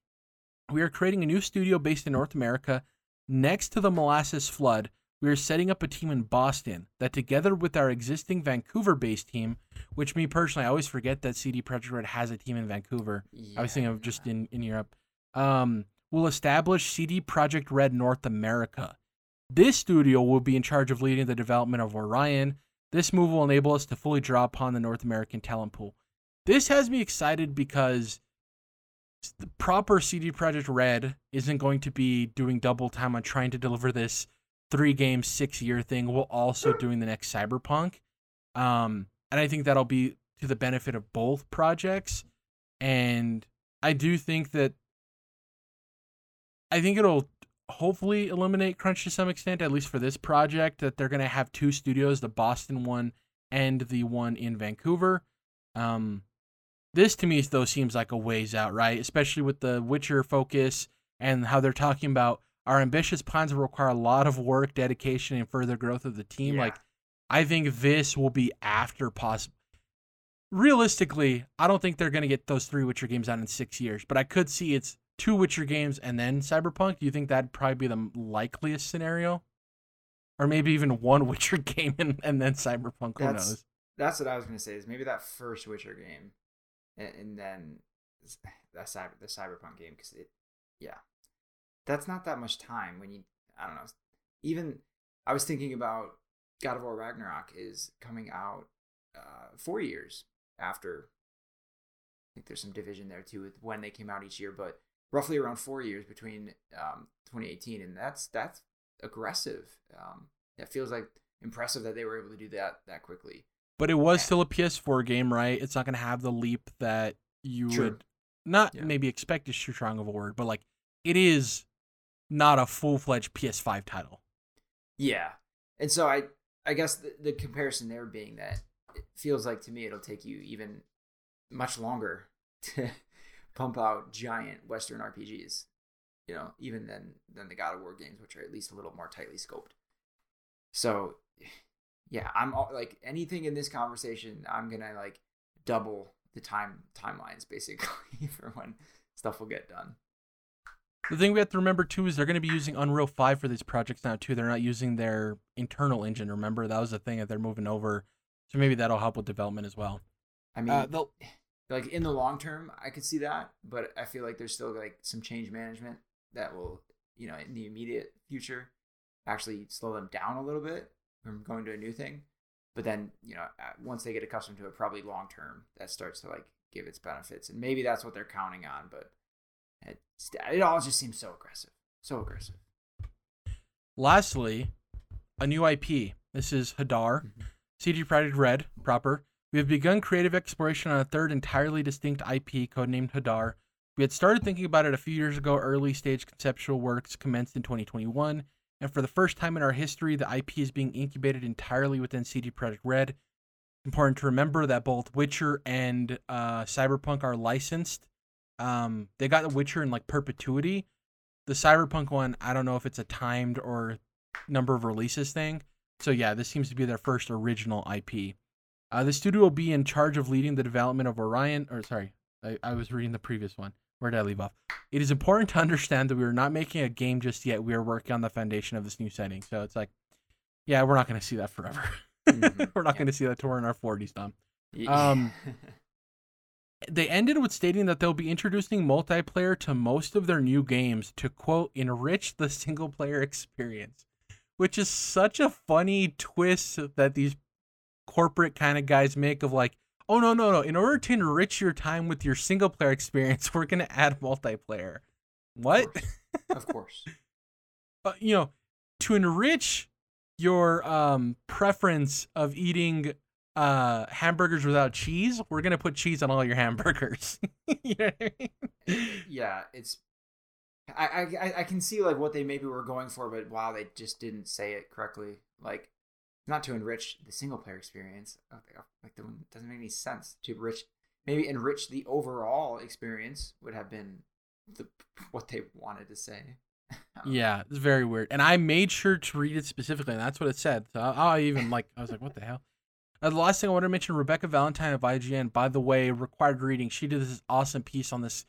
We are creating a new studio based in North America next to the Molasses Flood. We are setting up a team in Boston that, together with our existing Vancouver-based team, which me personally, I always forget that C D Projekt Red has a team in Vancouver. Yeah. I was thinking of just in, in Europe. Um, we'll establish C D Projekt Red North America. This studio will be in charge of leading the development of Orion. This move will enable us to fully draw upon the North American talent pool. This has me excited because the proper C D Projekt Red isn't going to be doing double time on trying to deliver this three game, six year thing while also doing the next Cyberpunk. Um, and I think that'll be to the benefit of both projects. And I do think that, I think it'll hopefully eliminate crunch to some extent, at least for this project, that they're going to have two studios, the Boston one and the one in Vancouver. Um, this to me though seems like a ways out, right? Especially with the Witcher focus and how they're talking about, our ambitious plans will require a lot of work, dedication, and further growth of the team. Yeah. Like, I think this will be after possible. Realistically, I don't think they're going to get those three Witcher games out in six years, but I could see it's two Witcher games and then Cyberpunk. Do you think that'd probably be the likeliest scenario? Or maybe even one Witcher game and, and then Cyberpunk. Who that's, knows? That's what I was going to say, is maybe that first Witcher game and, and then that cyber, the Cyberpunk game. Because it, yeah. That's not that much time when you, I don't know, even I was thinking about God of War Ragnarok is coming out uh, four years after, I think there's some division there too with when they came out each year, but roughly around four years between um, twenty eighteen, and that's that's aggressive. Um, that feels like impressive that they were able to do that that quickly. But it was and, still a P S four game, right? It's not going to have the leap that you true. would not yeah. maybe expect is too strong of a word, but like it is not a full-fledged P S five title. Yeah. And so I I guess the, the comparison there being that it feels like to me it'll take you even much longer to pump out giant Western R P Gs, you know, even than, than the God of War games, which are at least a little more tightly scoped. So, yeah, I'm all, like anything in this conversation, I'm going to like double the time timelines basically for when stuff will get done. The thing we have to remember, too, is they're going to be using Unreal five for these projects now, too. They're not using their internal engine, remember? That was the thing that they're moving over. So maybe that'll help with development as well. I mean, uh, like in the long term, I could see that. But I feel like there's still like some change management that will, you know, in the immediate future, actually slow them down a little bit from going to a new thing. But then, you know, once they get accustomed to it, probably long term, that starts to like give its benefits. And maybe that's what they're counting on, but It's, it all just seems so aggressive. So aggressive. Lastly, a new I P. This is Hadar, mm-hmm. C D Projekt Red, proper. We have begun creative exploration on a third entirely distinct I P, codenamed Hadar. We had started thinking about it a few years ago. Early stage conceptual works commenced in twenty twenty-one. and for the first time in our history, the I P is being incubated entirely within C D Projekt Red. It's important to remember that both Witcher and uh, Cyberpunk are licensed. Um, they got the Witcher in like perpetuity. The Cyberpunk one, I don't know if it's a timed or number of releases thing. So yeah, this seems to be their first original I P. Uh, the studio will be in charge of leading the development of Orion, or sorry, I, I was reading the previous one. Where did I leave off? It is important to understand that we are not making a game just yet. We are working on the foundation of this new setting. So it's like, yeah, we're not going to see that forever. Mm-hmm. We're not yeah. going to see that till we're in our forties, Tom. Yeah. Um, they ended with stating that they'll be introducing multiplayer to most of their new games to, quote, enrich the single-player experience, which is such a funny twist that these corporate kind of guys make of like, oh, no, no, no. In order to enrich your time with your single-player experience, we're going to add multiplayer. What? Of course. Of course. uh, you know, to enrich your um, preference of eating uh, hamburgers without cheese, we're going to put cheese on all your hamburgers. You know what I mean? Yeah, it's... I, I, I can see, like, what they maybe were going for, but wow, they just didn't say it correctly. Like... Not to enrich the single player experience. Okay, like the, it doesn't make any sense to enrich. Maybe enrich the overall experience would have been the, what they wanted to say. Yeah, it's very weird. And I made sure to read it specifically, and that's what it said. So I, I even like, I was like, what the hell? Now, the last thing I want to mention, Rebecca Valentine of I G N, by the way, required reading. She did this awesome piece on this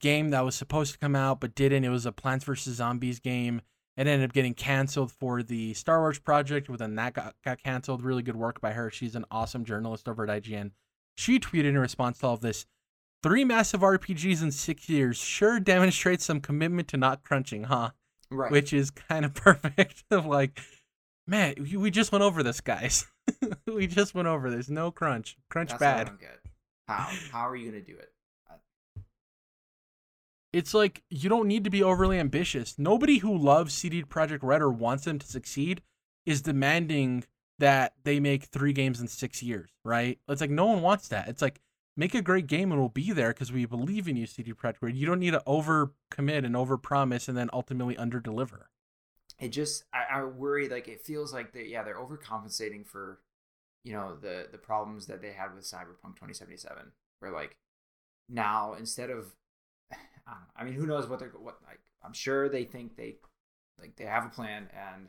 game that was supposed to come out but didn't. It was a Plants versus. Zombies game. It ended up getting canceled for the Star Wars project, when that got, got canceled. Really good work by her. She's an awesome journalist over at I G N. She tweeted in response to all of this, three massive R P Gs in six years sure demonstrates some commitment to not crunching, huh? Right. Which is kind of perfect. Of like, man, we just went over this, guys. we just went over this. No crunch. Crunch That's bad. What I'm good. How? How are you going to do it? It's like, you don't need to be overly ambitious. Nobody who loves C D Projekt Red or wants them to succeed is demanding that they make three games in six years, right? It's like, no one wants that. It's like, make a great game and we'll be there because we believe in you, C D Projekt Red. You don't need to overcommit and overpromise and then ultimately underdeliver. It just, I, I worry, like, it feels like, they, yeah, they're overcompensating for, you know, the, the problems that they had with Cyberpunk twenty seventy-seven. Where, like, now, instead of, I mean, who knows what they're what like? I'm sure they think they like they have a plan, and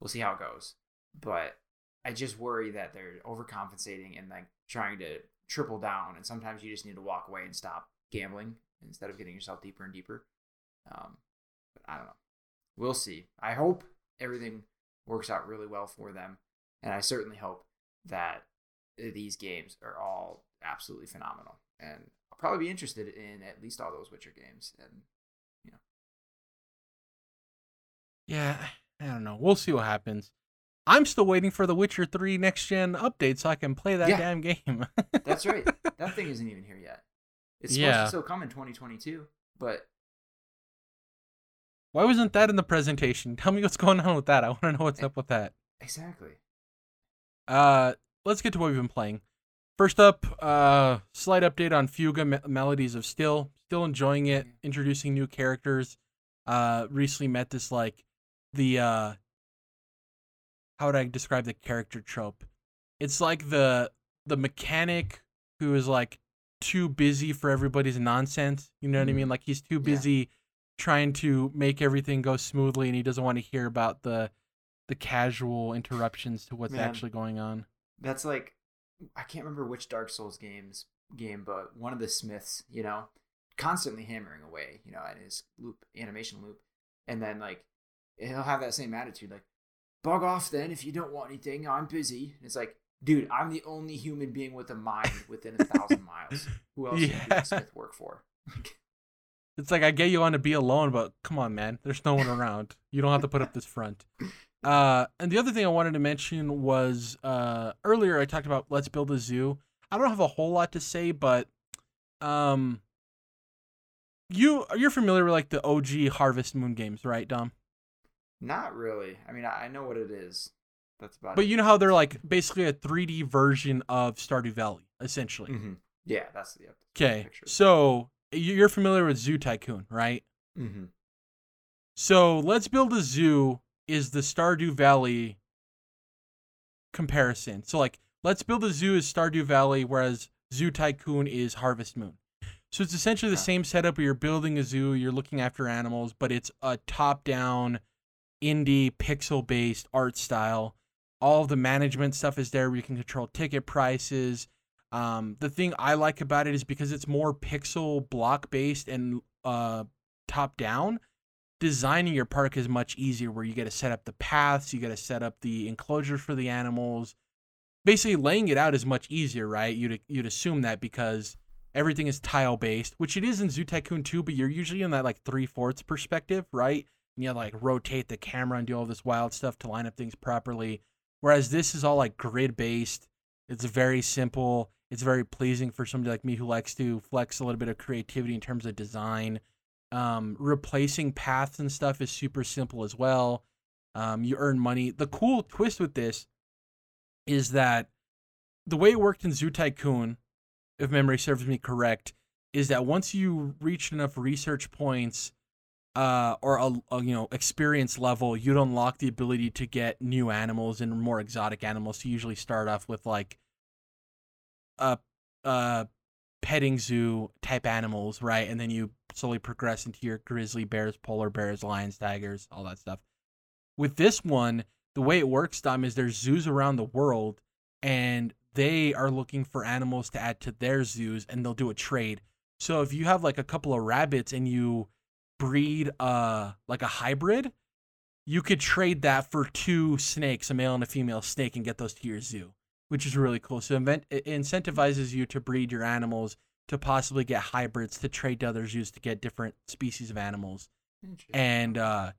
we'll see how it goes. But I just worry that they're overcompensating and like trying to triple down. And sometimes you just need to walk away and stop gambling instead of getting yourself deeper and deeper. Um, but I don't know. We'll see. I hope everything works out really well for them, and I certainly hope that these games are all absolutely phenomenal. And probably be interested in at least all those Witcher games, and you know, yeah, I don't know. We'll see what happens. I'm still waiting for the Witcher three next gen update so I can play that yeah. damn game. That's right. That thing isn't even here yet. It's supposed yeah. to still come in twenty twenty-two, but why wasn't that in the presentation? Tell me what's going on with that. I want to know what's it, up with that. Exactly. Uh, let's get to what we've been playing. First up, uh, slight update on Fuga, M- Melodies of Still. Still enjoying it, introducing new characters. Uh, recently met this, like, the, uh, how would I describe the character trope? It's like the the mechanic who is, like, too busy for everybody's nonsense. You know what mm. I mean? Like, he's too busy yeah. trying to make everything go smoothly, and he doesn't want to hear about the the casual interruptions to what's Man. actually going on. That's, like... I can't remember which Dark Souls games game, but one of the Smiths, you know, constantly hammering away, you know, at his loop, animation loop. And then, like, he'll have that same attitude, like, bug off then if you don't want anything. I'm busy. And it's like, dude, I'm the only human being with a mind within a thousand miles. Who else yeah. does Smith work for? It's like, I get you on to be alone, but come on, man. There's no one around. You don't have to put up this front. Uh, and the other thing I wanted to mention was uh, earlier I talked about Let's Build a Zoo. I don't have a whole lot to say, but um, you you're familiar with like the O G Harvest Moon games, right, Dom? Not really. I mean, I know what it is. That's about. But it. You know how they're like basically a three D version of Stardew Valley, essentially. Mm-hmm. Yeah, that's the. Okay, so you're familiar with Zoo Tycoon, right? Mm-hmm. So Let's Build a Zoo is the Stardew Valley comparison. So, like, Let's Build a Zoo is Stardew Valley, whereas Zoo Tycoon is Harvest Moon. So it's essentially the same setup where you're building a zoo, you're looking after animals, but it's a top-down, indie, pixel-based art style. All the management stuff is there where you can control ticket prices. Um, the thing I like about it is because it's more pixel block-based and uh, top-down, designing your park is much easier where you got to set up the paths, you got to set up the enclosures for the animals. Basically, laying it out is much easier, right? You'd, you'd assume that because everything is tile-based, which it is in Zoo Tycoon too, but you're usually in that like three-fourths perspective, right? And you have to like rotate the camera and do all this wild stuff to line up things properly. Whereas this is all like grid-based. It's very simple. It's very pleasing for somebody like me who likes to flex a little bit of creativity in terms of design. Um, replacing paths and stuff is super simple as well. Um, you earn money. The cool twist with this is that the way it worked in Zoo Tycoon, if memory serves me correct, is that once you reached enough research points uh, or a, a you know experience level, you'd unlock the ability to get new animals and more exotic animals. So you usually start off with like a, a petting zoo type animals, right? And then you slowly progress into your grizzly bears, polar bears, lions, tigers, all that stuff. With this one, the way it works, Dom, is there's zoos around the world, and they are looking for animals to add to their zoos, and they'll do a trade. So if you have like a couple of rabbits and you breed uh like a hybrid, you could trade that for two snakes, a male and a female snake, and get those to your zoo, which is really cool. So invent- it incentivizes you to breed your animals, to possibly get hybrids, to trade to other zoos to get different species of animals. And uh,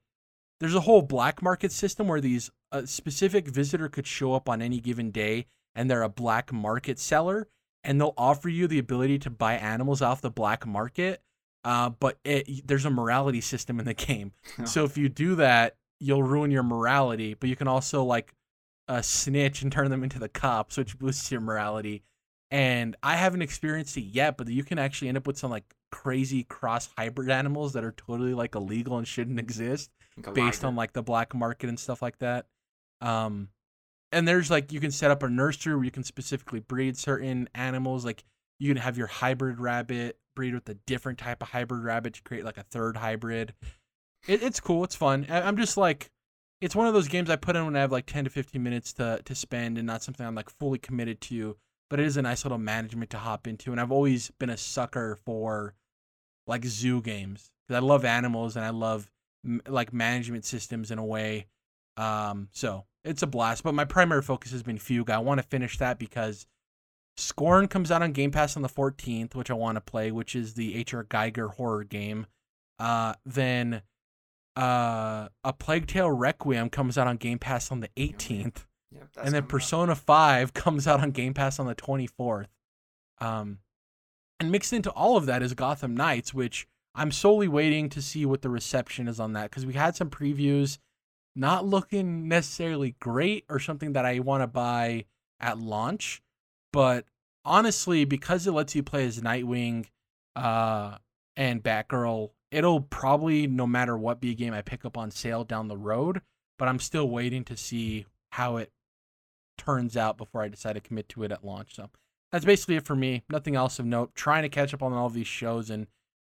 there's a whole black market system where these a specific visitor could show up on any given day, and they're a black market seller, and they'll offer you the ability to buy animals off the black market. Uh, but it, there's a morality system in the game. Oh. So if you do that, you'll ruin your morality, but you can also like uh, snitch and turn them into the cops, which boosts your morality. And I haven't experienced it yet, but you can actually end up with some like crazy cross hybrid animals that are totally like illegal and shouldn't exist based on like the black market and stuff like that. Um, And there's, like, you can set up a nursery where you can specifically breed certain animals. Like, you can have your hybrid rabbit breed with a different type of hybrid rabbit to create, like, a third hybrid. It, it's cool. It's fun. I'm just, like, it's one of those games I put in when I have, like, ten to fifteen minutes to, to spend and not something I'm, like, fully committed to. But it is a nice little management to hop into. And I've always been a sucker for, like, zoo games. Because I love animals and I love, like, management systems in a way. Um, so... It's a blast, but my primary focus has been Fugue. I want to finish that because Scorn comes out on Game Pass on the fourteenth, which I want to play, which is the H R. Geiger horror game. Uh, then uh, A Plague Tale Requiem comes out on Game Pass on the eighteenth, yep, and then Persona up. five comes out on Game Pass on the twenty-fourth. Um, and mixed into all of that is Gotham Knights, which I'm solely waiting to see what the reception is on that because we had some previews. Not looking necessarily great or something that I want to buy at launch, but honestly, because it lets you play as Nightwing uh, and Batgirl, it'll probably, no matter what, be a game I pick up on sale down the road, but I'm still waiting to see how it turns out before I decide to commit to it at launch. So that's basically it for me. Nothing else of note. Trying to catch up on all of these shows and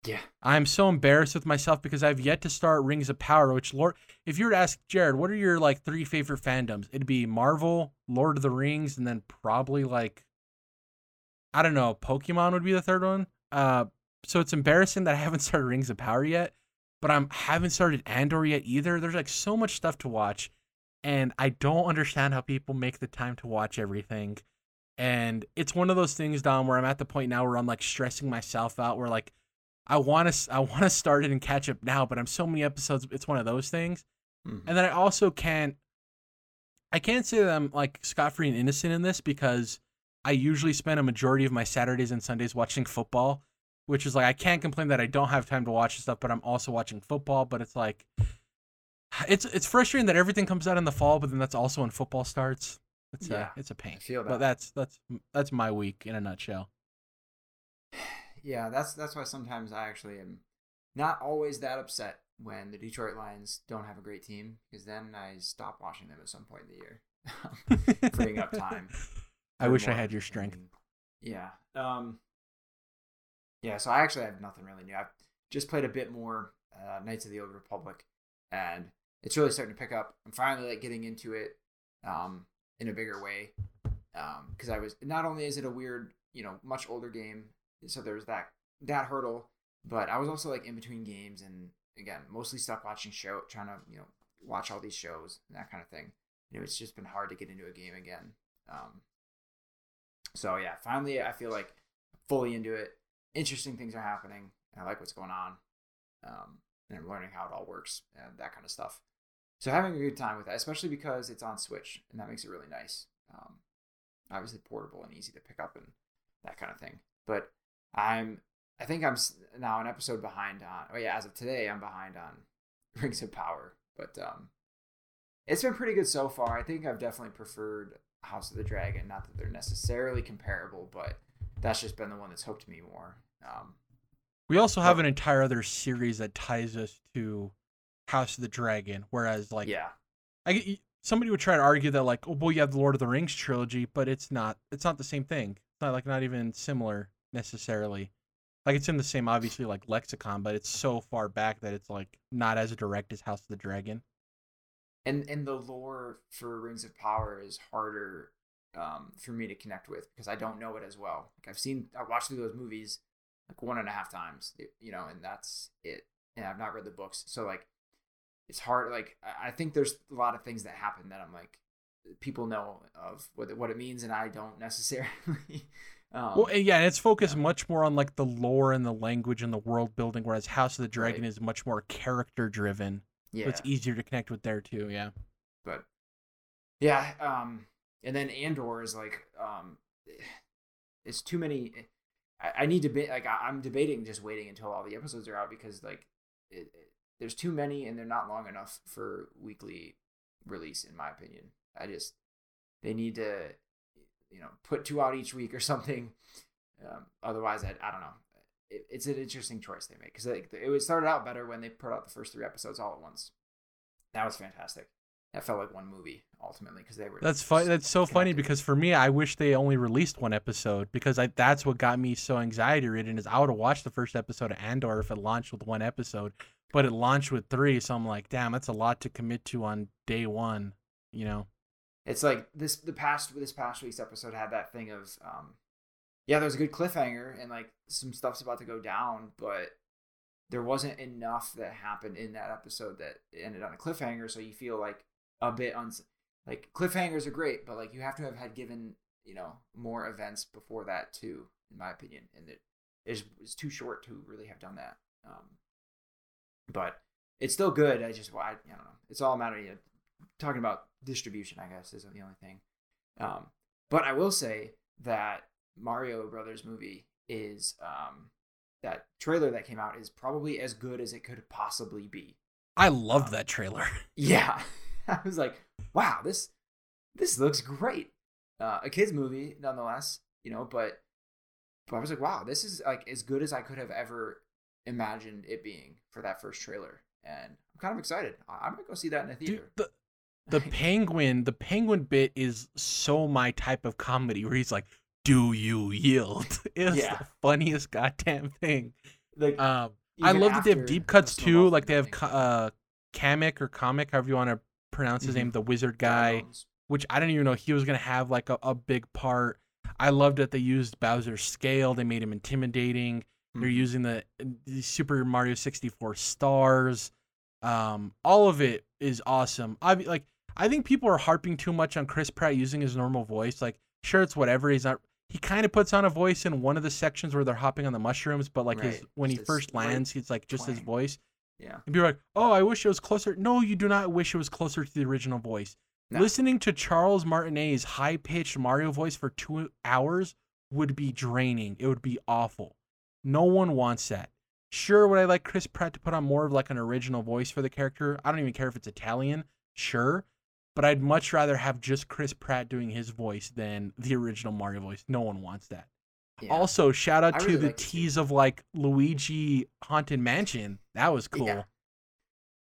yeah, I'm so embarrassed with myself because I've yet to start Rings of Power, which Lord, if you were to ask Jared, what are your like three favorite fandoms? It'd be Marvel, Lord of the Rings, and then probably like, I don't know, Pokemon would be the third one. Uh, so it's embarrassing that I haven't started Rings of Power yet, but I haven't started Andor yet either. There's like so much stuff to watch, and I don't understand how people make the time to watch everything. And it's one of those things, Dom, where I'm at the point now where I'm like stressing myself out where like, I want to I want to start it and catch up now, but I'm so many episodes. It's one of those things. Mm-hmm. And then I also can't, I can't say that I'm like scot-free and innocent in this because I usually spend a majority of my Saturdays and Sundays watching football, which is like, I can't complain that I don't have time to watch stuff, but I'm also watching football. But it's like, it's it's frustrating that everything comes out in the fall, but then that's also when football starts. It's yeah, a, it's a pain. I feel that. But that's, that's, that's my week in a nutshell. Yeah, that's that's why sometimes I actually am not always that upset when the Detroit Lions don't have a great team, because then I stop watching them at some point in the year, freeing up time. I wish more. I had your strength. And, yeah. Um, yeah, so I actually have nothing really new. I've just played a bit more uh, Knights of the Old Republic, and it's really starting to pick up. I'm finally like getting into it um, in a bigger way, because um, I was, not only is it a weird, you know, much older game, so there was that that hurdle, but I was also like in between games, and again, mostly stuck watching show, trying to, you know, watch all these shows and that kind of thing. You know, it's just been hard to get into a game again. Um, so yeah, finally, I feel like fully into it. Interesting things are happening, and I like what's going on, um, and I'm learning how it all works and that kind of stuff. So having a good time with that, especially because it's on Switch, and that makes it really nice. Um, obviously portable and easy to pick up and that kind of thing. But I'm, I think I'm now an episode behind on, oh yeah, as of today, I'm behind on Rings of Power. But um, it's been pretty good so far. I think I've definitely preferred House of the Dragon. Not that they're necessarily comparable, but that's just been the one that's hooked me more. Um, we also have but, an entire other series that ties us to House of the Dragon. Whereas, like, yeah, I, somebody would try to argue that, like, oh, well, you have the Lord of the Rings trilogy, but it's not. It's not the same thing. It's not like not even similar necessarily. Like, it's in the same, obviously, like, lexicon, but it's so far back that it's, like, not as direct as House of the Dragon. And and the lore for Rings of Power is harder um, for me to connect with, because I don't know it as well. Like, I've seen, I've watched through those movies, like, one and a half times, you know, and that's it. And I've not read the books. So, like, it's hard. Like, I think there's a lot of things that happen that I'm, like, people know of what what it means, and I don't necessarily... Um, well, yeah, and it's focused yeah. much more on, like, the lore and the language and the world building, whereas House of the Dragon right. is much more character-driven. Yeah. So it's easier to connect with there, too, yeah. But, yeah, um, and then Andor is, like, um, it's too many... I, I need to be... Like, I, I'm debating just waiting until all the episodes are out, because, like, it, it, there's too many, and they're not long enough for weekly release, in my opinion. I just... They need to... you know, put two out each week or something. Um, otherwise, I, I don't know. It, it's an interesting choice they make, because it started out better when they put out the first three episodes all at once. That was fantastic. That felt like one movie ultimately, because they were. That's fun. That's so connected. Funny because for me, I wish they only released one episode, because I, that's what got me so anxiety ridden is I would have watched the first episode of Andor if it launched with one episode, but it launched with three. So I'm like, damn, that's a lot to commit to on day one, you know? It's like this. The past this past week's episode had that thing of, um, yeah, there was a good cliffhanger and like some stuff's about to go down, but there wasn't enough that happened in that episode that ended on a cliffhanger. So you feel like a bit uns- like cliffhangers are great, but like you have to have had given you know more events before that too, in my opinion. And it is it's too short to really have done that. Um, but it's still good. I just I, I don't know. It's all a matter of you know, talking about. Distribution, I guess, isn't the only thing. Um, but I will say that Mario Brothers movie is, um, that trailer that came out is probably as good as it could possibly be. I love um, that trailer. Yeah. I was like, wow, this, this looks great. Uh, a kid's movie nonetheless, you know, but, but I was like, wow, this is like as good as I could have ever imagined it being for that first trailer. And I'm kind of excited. I- I'm going to go see that in the theater. Dude, the- The penguin, the penguin bit is so my type of comedy where he's like, do you yield? It's yeah. the funniest goddamn thing. Like, um, I love that they have deep cuts too. Like they have uh, Kamek or Kamek, however you want to pronounce his mm-hmm. name, the wizard guy, which I didn't even know he was going to have like a, a big part. I loved that they used Bowser's scale. They made him intimidating. Mm-hmm. They're using the, the Super Mario sixty-four stars. Um, all of it is awesome. I like, I think people are harping too much on Chris Pratt using his normal voice. Like, sure, it's whatever. He's not. He kind of puts on a voice in one of the sections where they're hopping on the mushrooms, but like right. his when just he first lands, he's like just twang. His voice. Yeah. And people are like, "Oh, I wish it was closer." No, you do not wish it was closer to the original voice. No. Listening to Charles Martinet's high-pitched Mario voice for two hours would be draining. It would be awful. No one wants that. Sure, would I like Chris Pratt to put on more of like an original voice for the character? I don't even care if it's Italian. Sure. But I'd much rather have just Chris Pratt doing his voice than the original Mario voice. No one wants that. Yeah. Also, shout out I to really the like tease of, like, Luigi Haunted Mansion. That was cool. Yeah.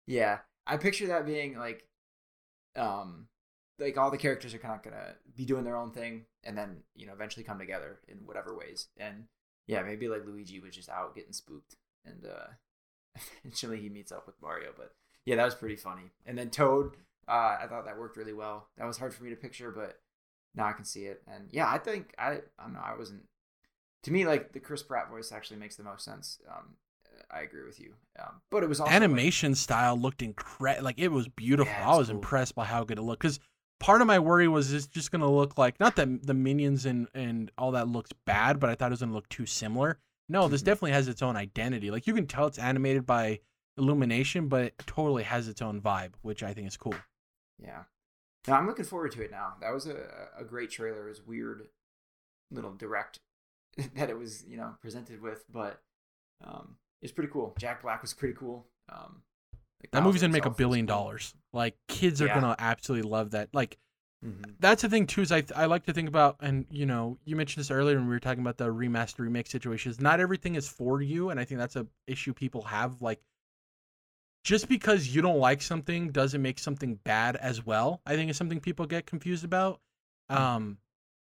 Yeah, I picture that being like, um, like all the characters are kind of gonna be doing their own thing, and then you know eventually come together in whatever ways. And yeah, maybe like Luigi was just out getting spooked, and uh, eventually he meets up with Mario. But yeah, that was pretty funny. And then Toad, uh, I thought that worked really well. That was hard for me to picture, but now I can see it. And yeah, I think I, I don't know, I wasn't. To me, like the Chris Pratt voice actually makes the most sense. Um, I agree with you. Um, but it was also animation like, style looked incredible. Like it was beautiful. Yeah, it was I was cool. impressed by how good it looked. Because part of my worry was it's just going to look like, not that the minions and, and all that looks bad, but I thought it was going to look too similar. No, this mm-hmm. definitely has its own identity. Like you can tell it's animated by Illumination, but it totally has its own vibe, which I think is cool. Yeah. No, I'm looking forward to it now. That was a, a great trailer. It was weird little direct that it was, you know, presented with, but um, it's pretty cool. Jack Black was pretty cool. Um, like that movie's gonna make a billion cool. dollars. Like kids are yeah. gonna absolutely love that. Like mm-hmm. that's the thing too. Is I I like to think about, and you know, you mentioned this earlier when we were talking about the remaster remake situations. Not everything is for you, and I think that's a issue people have. Like just because you don't like something doesn't make something bad as well. I think it's something people get confused about. Mm-hmm. Um,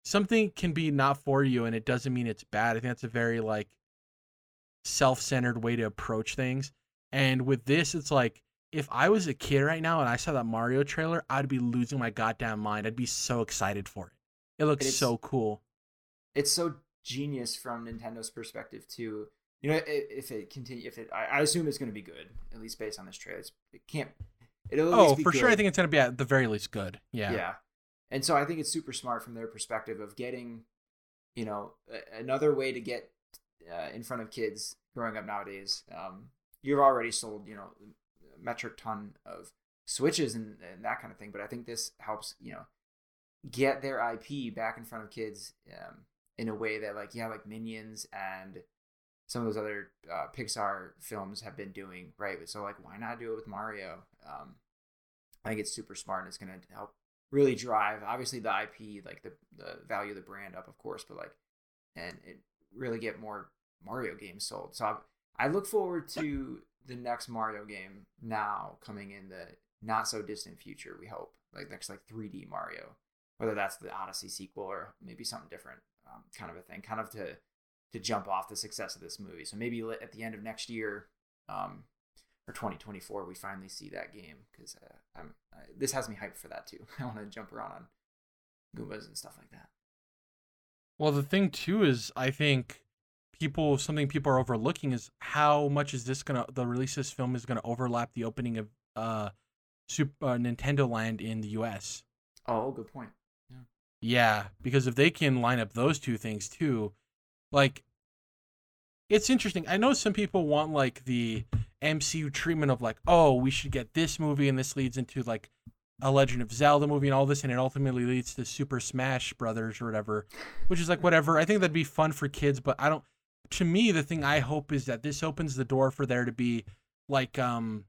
something can be not for you and it doesn't mean it's bad. I think that's a very like self-centered way to approach things. And with this, it's like, if I was a kid right now and I saw that Mario trailer, I'd be losing my goddamn mind. I'd be so excited for it. It looks it's, so cool. It's so genius from Nintendo's perspective too. You know, if it continue, if it, I assume it's going to be good, at least based on this trailer. It's, it can't, it'll at least oh, be for good. Sure. I think it's going to be at the very least good. Yeah. Yeah. And so I think it's super smart from their perspective of getting, you know, another way to get uh, in front of kids growing up nowadays. Um, you've already sold, you know, a metric ton of Switches and, and that kind of thing. But I think this helps, you know, get their I P back in front of kids um, in a way that like, yeah, like Minions and some of those other uh, Pixar films have been doing, right? So like, why not do it with Mario? Um, I think it's super smart and it's going to help really drive obviously the I P, like the, the value of the brand up, of course, but like, and it really get more Mario games sold. So I, I look forward to the next Mario game now coming in the not so distant future. We hope like next, like three D Mario, whether that's the Odyssey sequel or maybe something different, um, kind of a thing, kind of to, to jump off the success of this movie. So maybe at the end of next year, um, or twenty twenty-four, we finally see that game because uh, I'm uh, this has me hyped for that too. I want to jump around on Goombas and stuff like that. Well, the thing too is, I think people something people are overlooking is how much is this gonna the release of this film is gonna overlap the opening of uh, Super uh, Nintendo Land in the U S. Oh, good point. Yeah. Yeah, because if they can line up those two things too, like it's interesting. I know some people want like the M C U treatment of like, oh, we should get this movie and this leads into like a Legend of Zelda movie and all this and it ultimately leads to Super Smash Brothers or whatever, which is like whatever. I think that'd be fun for kids, but I don't to me the thing I hope is that this opens the door for there to be like um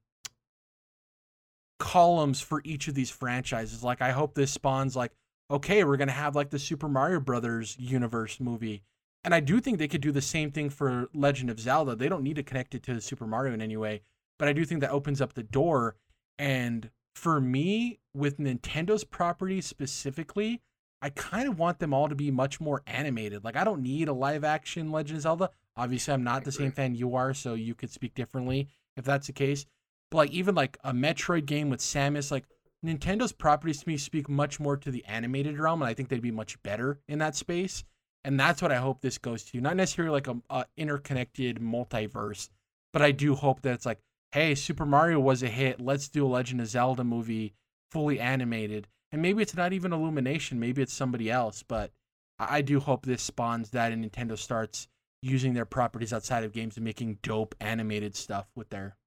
columns for each of these franchises. Like I hope this spawns like, okay, we're gonna have like the Super Mario Brothers universe movie. And I do think they could do the same thing for Legend of Zelda. They don't need to connect it to Super Mario in any way, but I do think that opens up the door. And for me, with Nintendo's property specifically, I kind of want them all to be much more animated. Like, I don't need a live-action Legend of Zelda. Obviously, I'm not the same fan you are, so you could speak differently if that's the case. But, like, even, like, a Metroid game with Samus, like, Nintendo's properties to me speak much more to the animated realm, and I think they'd be much better in that space. And that's what I hope this goes to. Not necessarily like a, a interconnected multiverse, but I do hope that it's like, hey, Super Mario was a hit. Let's do a Legend of Zelda movie fully animated. And maybe it's not even Illumination. Maybe it's somebody else. But I do hope this spawns that and Nintendo starts using their properties outside of games and making dope animated stuff with their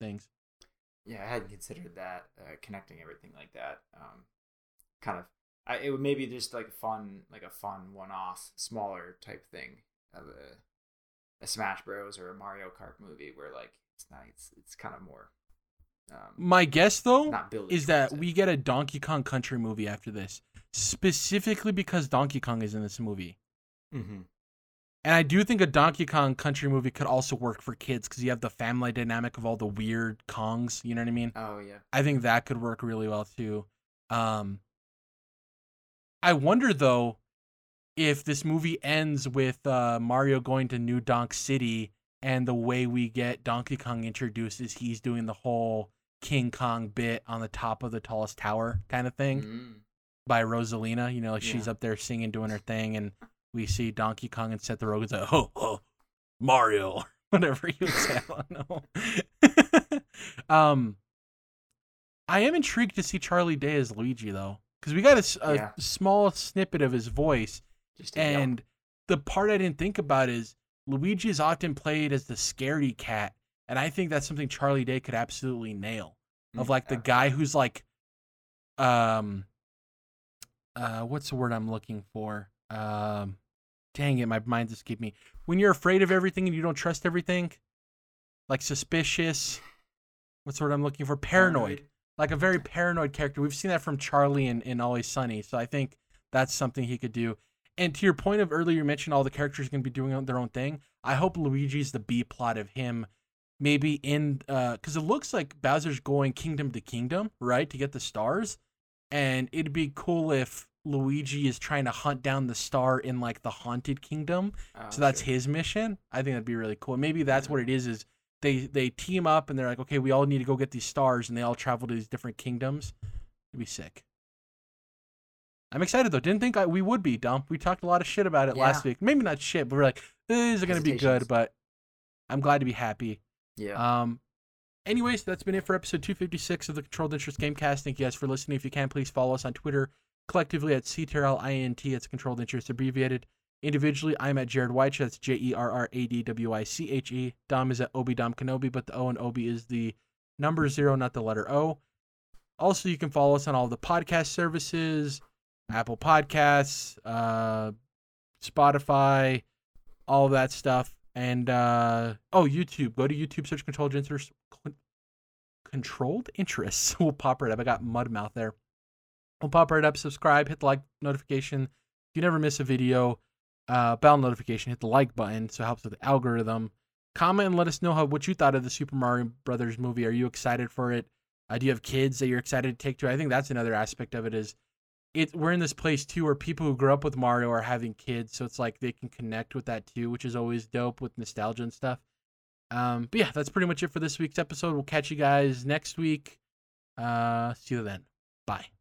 things. Yeah, I hadn't considered that, uh, connecting everything like that. Um, kind of. I, it would maybe just like fun, like a fun one-off, smaller type thing of a, a Smash Bros. Or a Mario Kart movie where like it's not, it's, it's kind of more. Um, My guess though is that it. we get a Donkey Kong Country movie after this, specifically because Donkey Kong is in this movie. Mm-hmm. And I do think a Donkey Kong Country movie could also work for kids because you have the family dynamic of all the weird Kongs. You know what I mean? Oh, yeah. I think that could work really well, too. Um, I wonder, though, if this movie ends with uh, Mario going to New Donk City and the way we get Donkey Kong introduced is he's doing the whole King Kong bit on the top of the tallest tower kind of thing mm. by Rosalina. You know, like yeah. she's up there singing, doing her thing, and we see Donkey Kong and Seth the Rogen's like, oh, oh, Mario, whatever you say. I don't know. um, I am intrigued to see Charlie Day as Luigi, though, because we got a, a yeah. small snippet of his voice. Just and yell. The part I didn't think about is Luigi is often played as the scaredy cat, and I think that's something Charlie Day could absolutely nail. Of like the guy who's like, um, uh, what's the word I'm looking for? Um. Dang it, my mind's escaped me. When you're afraid of everything and you don't trust everything, like suspicious, what's the word I'm looking for? Paranoid. Like a very paranoid character. We've seen that from Charlie in, in Always Sunny, so I think that's something he could do. And to your point of earlier, you mentioned all the characters are going to be doing their own thing. I hope Luigi's the B-plot of him maybe in... Because uh, it looks like Bowser's going kingdom to kingdom, right, to get the stars. And it'd be cool if Luigi is trying to hunt down the star in like the haunted kingdom. Oh, so that's sure. his mission. I think that'd be really cool. Maybe that's yeah. what it is, is they, they team up and they're like, okay, we all need to go get these stars, and they all travel to these different kingdoms. It'd be sick. I'm excited though. Didn't think I, we would be, Dom. We talked a lot of shit about it yeah. last week. Maybe not shit, but we're like, eh, is it going to be good? But I'm glad to be happy. Yeah. Um, anyways, that's been it for episode two fifty-six of the Controlled Interest Gamecast. Thank you guys for listening. If you can, please follow us on Twitter, collectively at C T R L I N T, that's Controlled Interest abbreviated. Individually, I'm at Jared Weich, that's J E R R A D W I C H E. Dom is at Obi Dom Kenobi, but the O in Obi is the number zero, not the letter O. Also, you can follow us on all the podcast services, Apple Podcasts, uh, Spotify, all that stuff. And, uh, oh, YouTube. Go to YouTube, search Controlled Interest. Controlled Interests. We'll pop right up. I got mud mouth there. We'll pop right up, subscribe, hit the like notification. If you never miss a video, uh, bell notification, hit the like button, so it helps with the algorithm. Comment and let us know how what you thought of the Super Mario Brothers movie. Are you excited for it? Uh, do you have kids that you're excited to take to? I think that's another aspect of it is it. We're in this place, too, where people who grew up with Mario are having kids, so it's like they can connect with that, too, which is always dope with nostalgia and stuff. Um, but, yeah, that's pretty much it for this week's episode. We'll catch you guys next week. Uh, see you then. Bye.